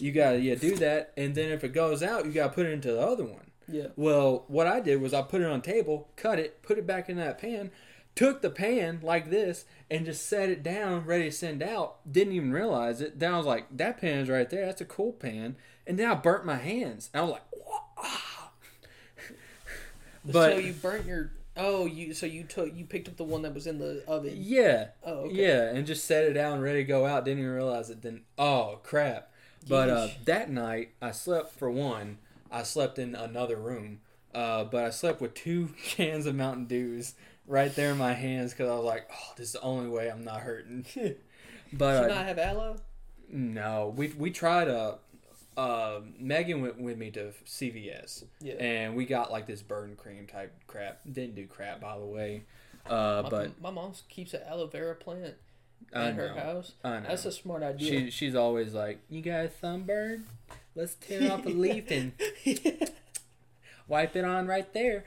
You gotta do that, and then if it goes out, you gotta put it into the other one. Yeah. Well, what I did was I put it on table, cut it, put it back in that pan. Took the pan like this and just set it down, ready to send out. Didn't even realize it. Then I was like, that pan's right there. That's a cool pan. And then I burnt my hands. And I was like, ah. But so you burnt your... Oh, you picked up the one that was in the oven. Yeah. Oh, okay. Yeah, and just set it down, ready to go out. Didn't even realize it. Then, oh, crap. But that night, I slept for one. I slept in another room. But I slept with 2 cans of Mountain Dews right there in my hands, because I was like, oh, this is the only way I'm not hurting. But should I have aloe? No. We tried Megan went with me to CVS. Yeah. And we got like this burn cream type crap. Didn't do crap, by the way. My mom keeps an aloe vera plant in her house. I know. That's a smart idea. She's always like, you got a sunburn? Let's tear off a leaf and wipe it on right there.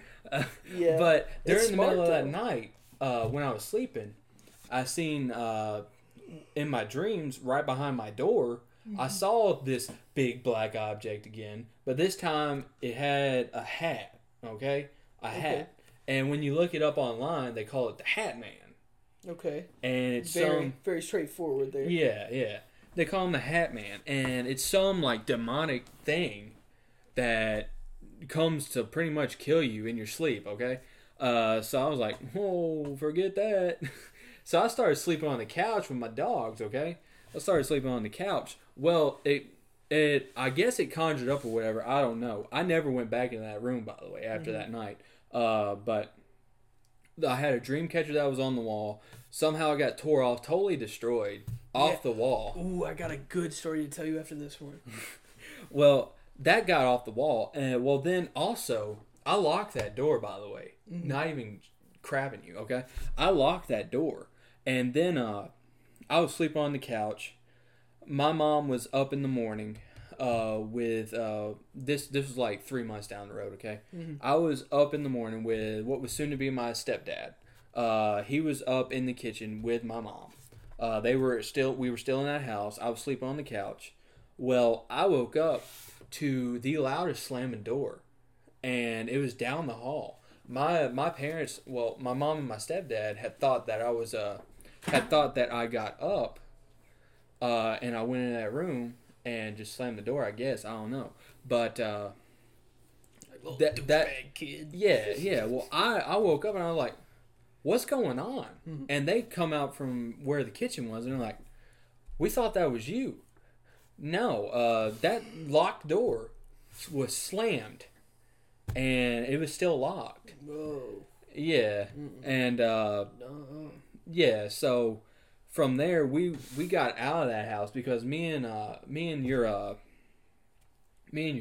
Yeah, but during the middle of that night, when I was sleeping, I seen in my dreams right behind my door, I saw this big black object again, but this time it had a hat, hat. And when you look it up online, they call it the Hat Man. Okay. And it's very, very straightforward there. Yeah, yeah. They call him the Hat Man, and it's some like demonic thing that comes to pretty much kill you in your sleep, okay? So I was like, oh, forget that. So I started sleeping on the couch with my dogs, okay? I started sleeping on the couch. Well, it I guess it conjured up or whatever. I don't know. I never went back into that room, by the way, after that night. But I had a dream catcher that was on the wall. Somehow I got tore off, totally destroyed, off the wall. Ooh, I got a good story to tell you after this one. Well... that got off the wall. And well, then also, I locked that door, by the way. Not even crapping you, okay? I locked that door. And then I was sleeping on the couch. My mom was up in the morning with... This was like 3 months down the road, okay? I was up in the morning with what was soon to be my stepdad. He was up in the kitchen with my mom. We were still in that house. I was sleeping on the couch. Well, I woke up to the loudest slamming door and it was down the hall. My parents, well, my mom and my stepdad had thought that I was I got up, and I went in that room and just slammed the door. I guess I don't know, but that kid. Yeah. Well, I woke up and I was like, what's going on? Mm-hmm. And they come out from where the kitchen was, and they're like, we thought that was you. No, that locked door was slammed, and it was still locked. Whoa. Yeah. Mm-mm. And yeah, so from there we got out of that house because me and your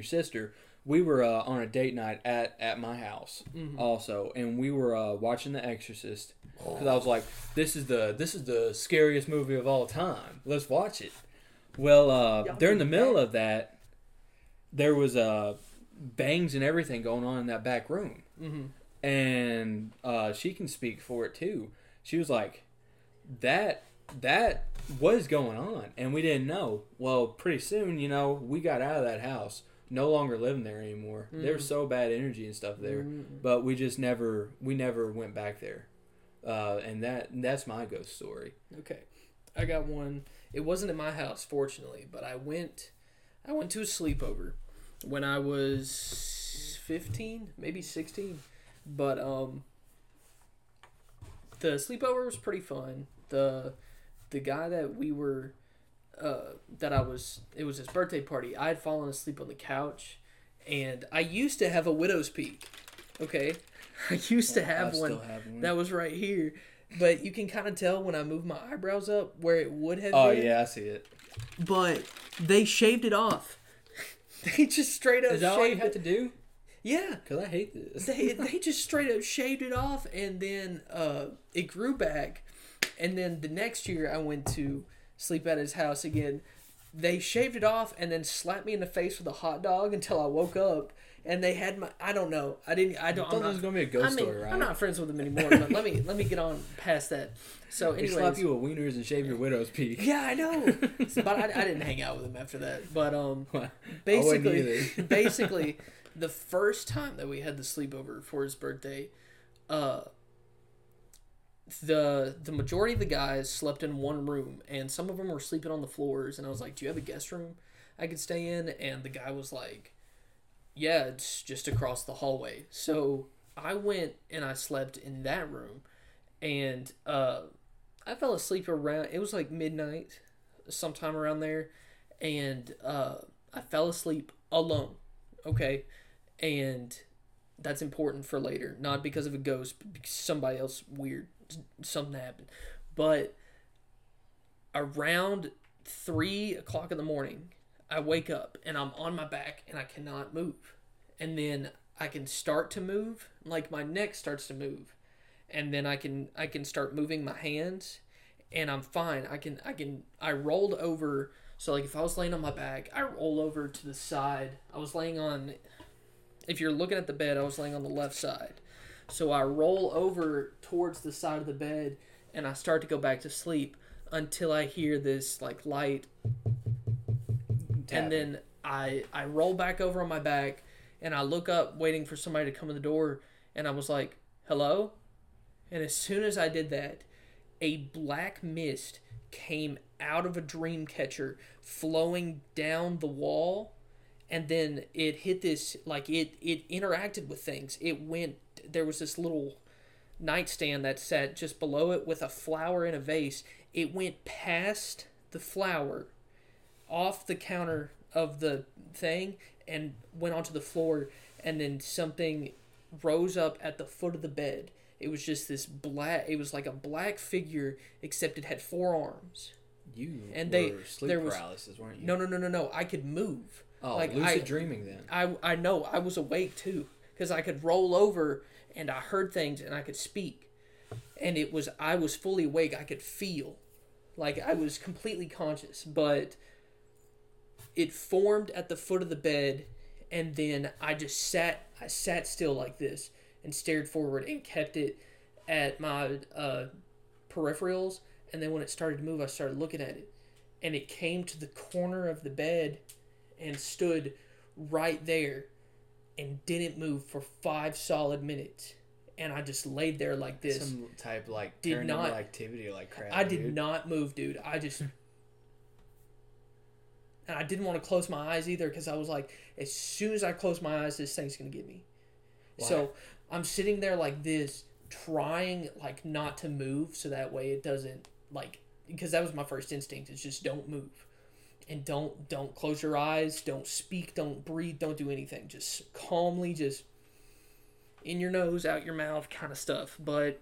sister, we were on a date night at my house, mm-hmm. also, and we were watching The Exorcist because I was like, this is the scariest movie of all time. Let's watch it. Well, during the middle of that, there was bangs and everything going on in that back room, mm-hmm. and she can speak for it too. She was like, that was going on, and we didn't know. Well, pretty soon, we got out of that house. No longer living there anymore. Mm-hmm. There was so bad energy and stuff there, mm-hmm. but we never went back there. And that's my ghost story. Okay, I got one. It wasn't at my house, fortunately, but I went to a sleepover when I was 15, maybe 16. But the sleepover was pretty fun. The guy that we were. It was his birthday party. I had fallen asleep on the couch, and I used to have a widow's peak. Okay, I used to have one that was right here, but you can kind of tell when I moved my eyebrows up where it would have been. Oh yeah, I see it. But they shaved it off. They just straight up. Is that all you had to do? Yeah, because I hate this. They just straight up shaved it off, and then it grew back, and then the next year I went to sleep at his house again. They shaved it off and then slapped me in the face with a hot dog until I woke up. And they had my I thought it was gonna be a ghost story, right? I'm not friends with him anymore. But let me get on past that. So anyways, they slap you with wieners and shave your widow's peak. Yeah, I know. But I didn't hang out with him after that. But basically, the first time that we had the sleepover for his birthday, the majority of the guys slept in one room, and some of them were sleeping on the floors, and I was like, do you have a guest room I could stay in? And the guy was like, yeah, it's just across the hallway. So I went and I slept in that room, and I fell asleep around, it was like midnight, sometime around there, and I fell asleep alone, okay? And that's important for later, not because of a ghost, but because somebody else weird. Something happened, but around 3:00 in the morning, I wake up and I'm on my back and I cannot move, and then I can start to move, like my neck starts to move, and then I can start moving my hands, and I'm fine. I rolled over, so like if I was laying on my back, I roll over to the side. I was laying on, if you're looking at the bed, I was laying on the left side. So I roll over towards the side of the bed, and I start to go back to sleep until I hear this, like, light. Tap. And then I roll back over on my back, and I look up waiting for somebody to come in the door, and I was like, hello? And as soon as I did that, a black mist came out of a dream catcher flowing down the wall, and then it hit this, like, it interacted with things. It went... There was this little nightstand that sat just below it with a flower in a vase. It went past the flower, off the counter of the thing, and went onto the floor, and then something rose up at the foot of the bed. It was just this black... It was like a black figure, except it had four arms. You and were sleep paralysis, weren't you? No. I could move. Oh, like, lucid dreaming then. I know. I was awake, too. Because I could roll over, and I heard things, and I could speak. And I was fully awake. I could feel. Like, I was completely conscious. But it formed at the foot of the bed, and then I just sat still like this and stared forward and kept it at my peripherals. And then when it started to move, I started looking at it. And it came to the corner of the bed and stood right there. and didn't move for 5 solid minutes. And I just laid there like this. Some type like did not activity or like crap. I did not move, dude. I just and I didn't want to close my eyes either because I was like, as soon as I close my eyes, this thing's gonna get me. Wow. So I'm sitting there like this, trying like not to move, so that way it doesn't like, because that was my first instinct is just don't move, and don't close your eyes, don't speak, don't breathe, don't do anything, just calmly just. In your nose, out your mouth kind of stuff. But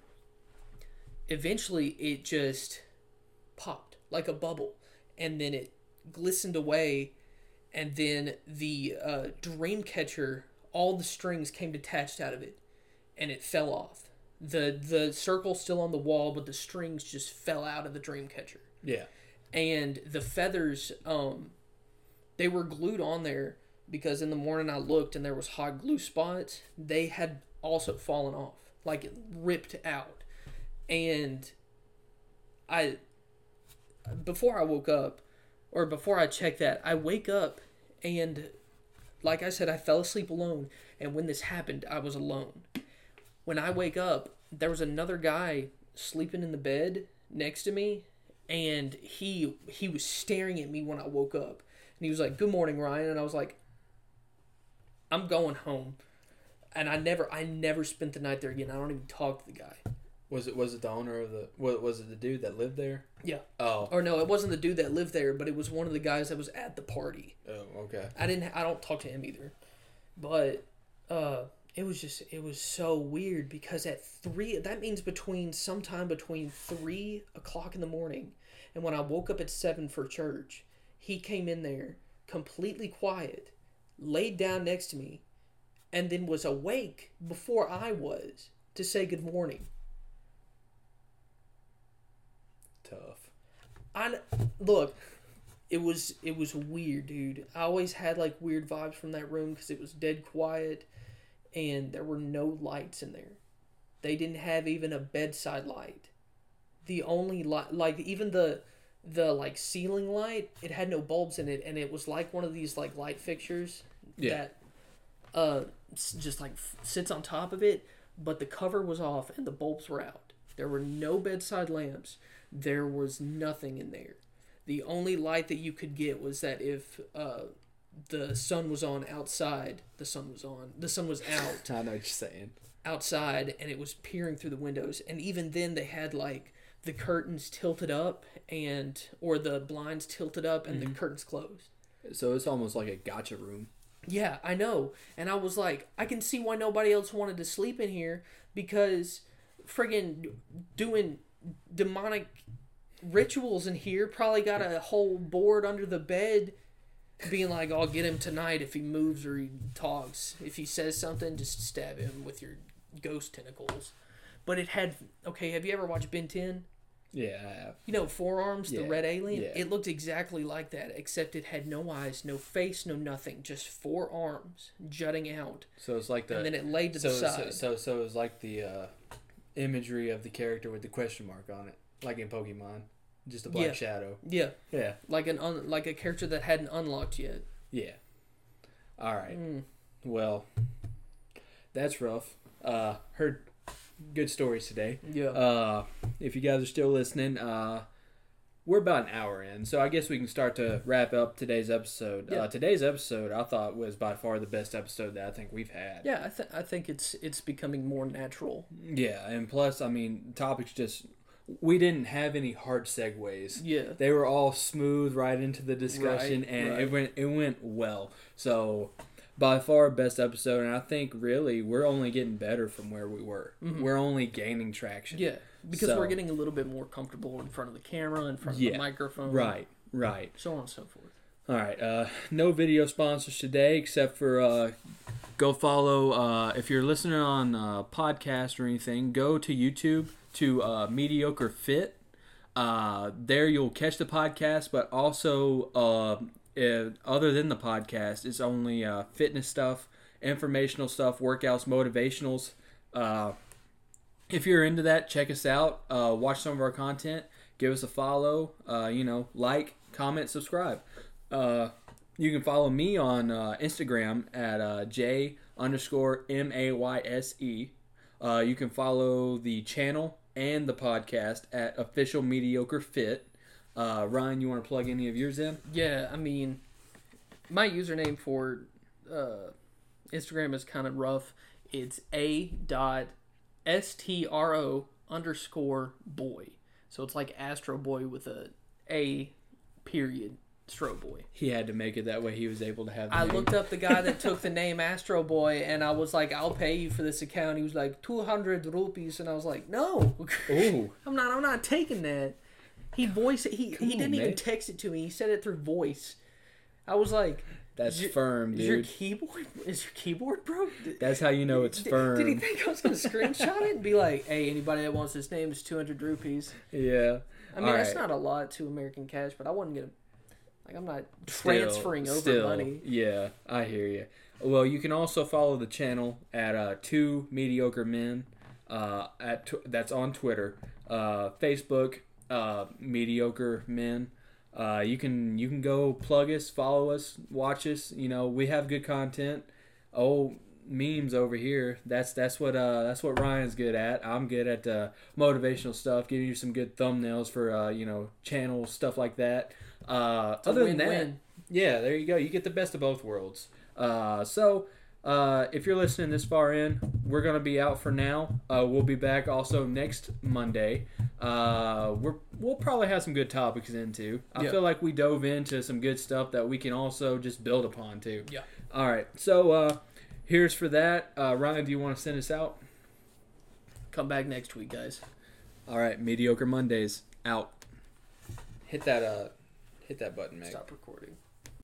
eventually it just popped like a bubble. And then it glistened away. And then the dream catcher, all the strings came detached out of it. And it fell off. The circle still on the wall, but the strings just fell out of the dream catcher. Yeah. And the feathers, they were glued on there because in the morning I looked and there was hot glue spots. They had also fallen off, like it ripped out. And before I woke up, or before I checked that, I wake up and, like I said, I fell asleep alone. And when this happened, I was alone. When I wake up, there was another guy sleeping in the bed next to me, and he was staring at me when I woke up. And he was like, "Good morning, Ryan." And I was like, "I'm going home." And I never spent the night there again. I don't even talk to the guy. Was it the owner of the? Was it the dude that lived there? Yeah. Oh. Or no, it wasn't the dude that lived there, but it was one of the guys that was at the party. Oh, okay. I don't talk to him either. But it was so weird because at 3, that means sometime between 3 o'clock in the morning, and when I woke up at 7 for church, he came in there completely quiet, laid down next to me, and then was awake before I was to say good morning. Tough. Look, it was weird, dude. I always had like weird vibes from that room because it was dead quiet and there were no lights in there. They didn't have even a bedside light. The only light, like even the like ceiling light, it had no bulbs in it, and it was like one of these like light fixtures that just like sits on top of it, but the cover was off and the bulbs were out. There were no bedside lamps. There was nothing in there. The only light that you could get was that if the sun was on outside, the sun was out. I know what you're saying. Outside, and it was peering through the windows, and even then they had like the curtains tilted up or the blinds tilted up and the curtains closed. So it's almost like a gotcha room. Yeah, I know. And I was like, I can see why nobody else wanted to sleep in here because friggin' doing demonic rituals in here probably got a whole board under the bed being like, "I'll get him tonight if he moves or he talks. If he says something, just stab him with your ghost tentacles." But it had... Okay, have you ever watched Ben 10? Yeah, I have. You know, Forearms, the red alien? Yeah. It looked exactly like that, except it had no eyes, no face, no nothing. Just 4 arms jutting out. So it's like the... And then it laid to the side. So it was like the imagery of the character with the question mark on it. Like in Pokemon. Just a black shadow. Yeah. Yeah. Like like a character that hadn't unlocked yet. Yeah. All right. Well, that's rough. Heard... Good stories today. Yeah. If you guys are still listening, we're about an hour in, so I guess we can start to wrap up today's episode. Yeah. Today's episode, I thought, was by far the best episode that I think we've had. Yeah, I think it's becoming more natural. Yeah, and plus, I mean, topics just... We didn't have any hard segues. Yeah. They were all smooth right into the discussion, and it went well. So... By far, best episode, and I think, really, we're only getting better from where we were. Mm-hmm. We're only gaining traction. Yeah, because we're getting a little bit more comfortable in front of the camera, in front of the microphone. Right. So on and so forth. All right, no video sponsors today, except for go follow, if you're listening on podcast or anything, go to YouTube to Mediocre Fit. There you'll catch the podcast, but also... other than the podcast, it's only fitness stuff, informational stuff, workouts, motivationals. If you're into that, check us out. Watch some of our content. Give us a follow. Like, comment, subscribe. You can follow me on Instagram at J _MAYSE. You can follow the channel and the podcast at Official Mediocre Fit. Ryan, you want to plug any of yours in? Yeah, I mean, my username for Instagram is kind of rough. It's a.stro_boy. So it's like Astro Boy with a period Astro Boy. He had to make it that way. He was able to have the name. Looked up the guy that took the name Astro Boy, and I was like, I'll pay you for this account. He was like, 200 rupees, and I was like, no. Ooh. I'm not taking that. He voiced it. He didn't even text it to me. He said it through voice. I was like, that's firm, dude. Is your keyboard broke? That's how you know it's firm. Did he think I was going to screenshot it and be like, hey, anybody that wants this name is 200 rupees? Yeah. I mean, that's not a lot to American cash, but I wasn't going to... Like, I'm not transferring over money. Yeah, I hear you. Well, you can also follow the channel at 2 Mediocre Men. That's on Twitter. Facebook, Mediocre Men. You can go plug us, follow us, watch us. You know, we have good content. Oh, memes over here. That's what Ryan's good at. I'm good at motivational stuff, giving you some good thumbnails for channels, stuff like that. Other than that, yeah, there you go. You get the best of both worlds. So if you're listening this far in, we're gonna be out for now. We'll be back also next Monday. We'll probably have some good topics in too. I feel like we dove into some good stuff that we can also just build upon too. Yeah. All right. So here's for that. Ryan, do you want to send us out? Come back next week, guys. All right. Mediocre Mondays out. Hit that button, Meg. Stop recording.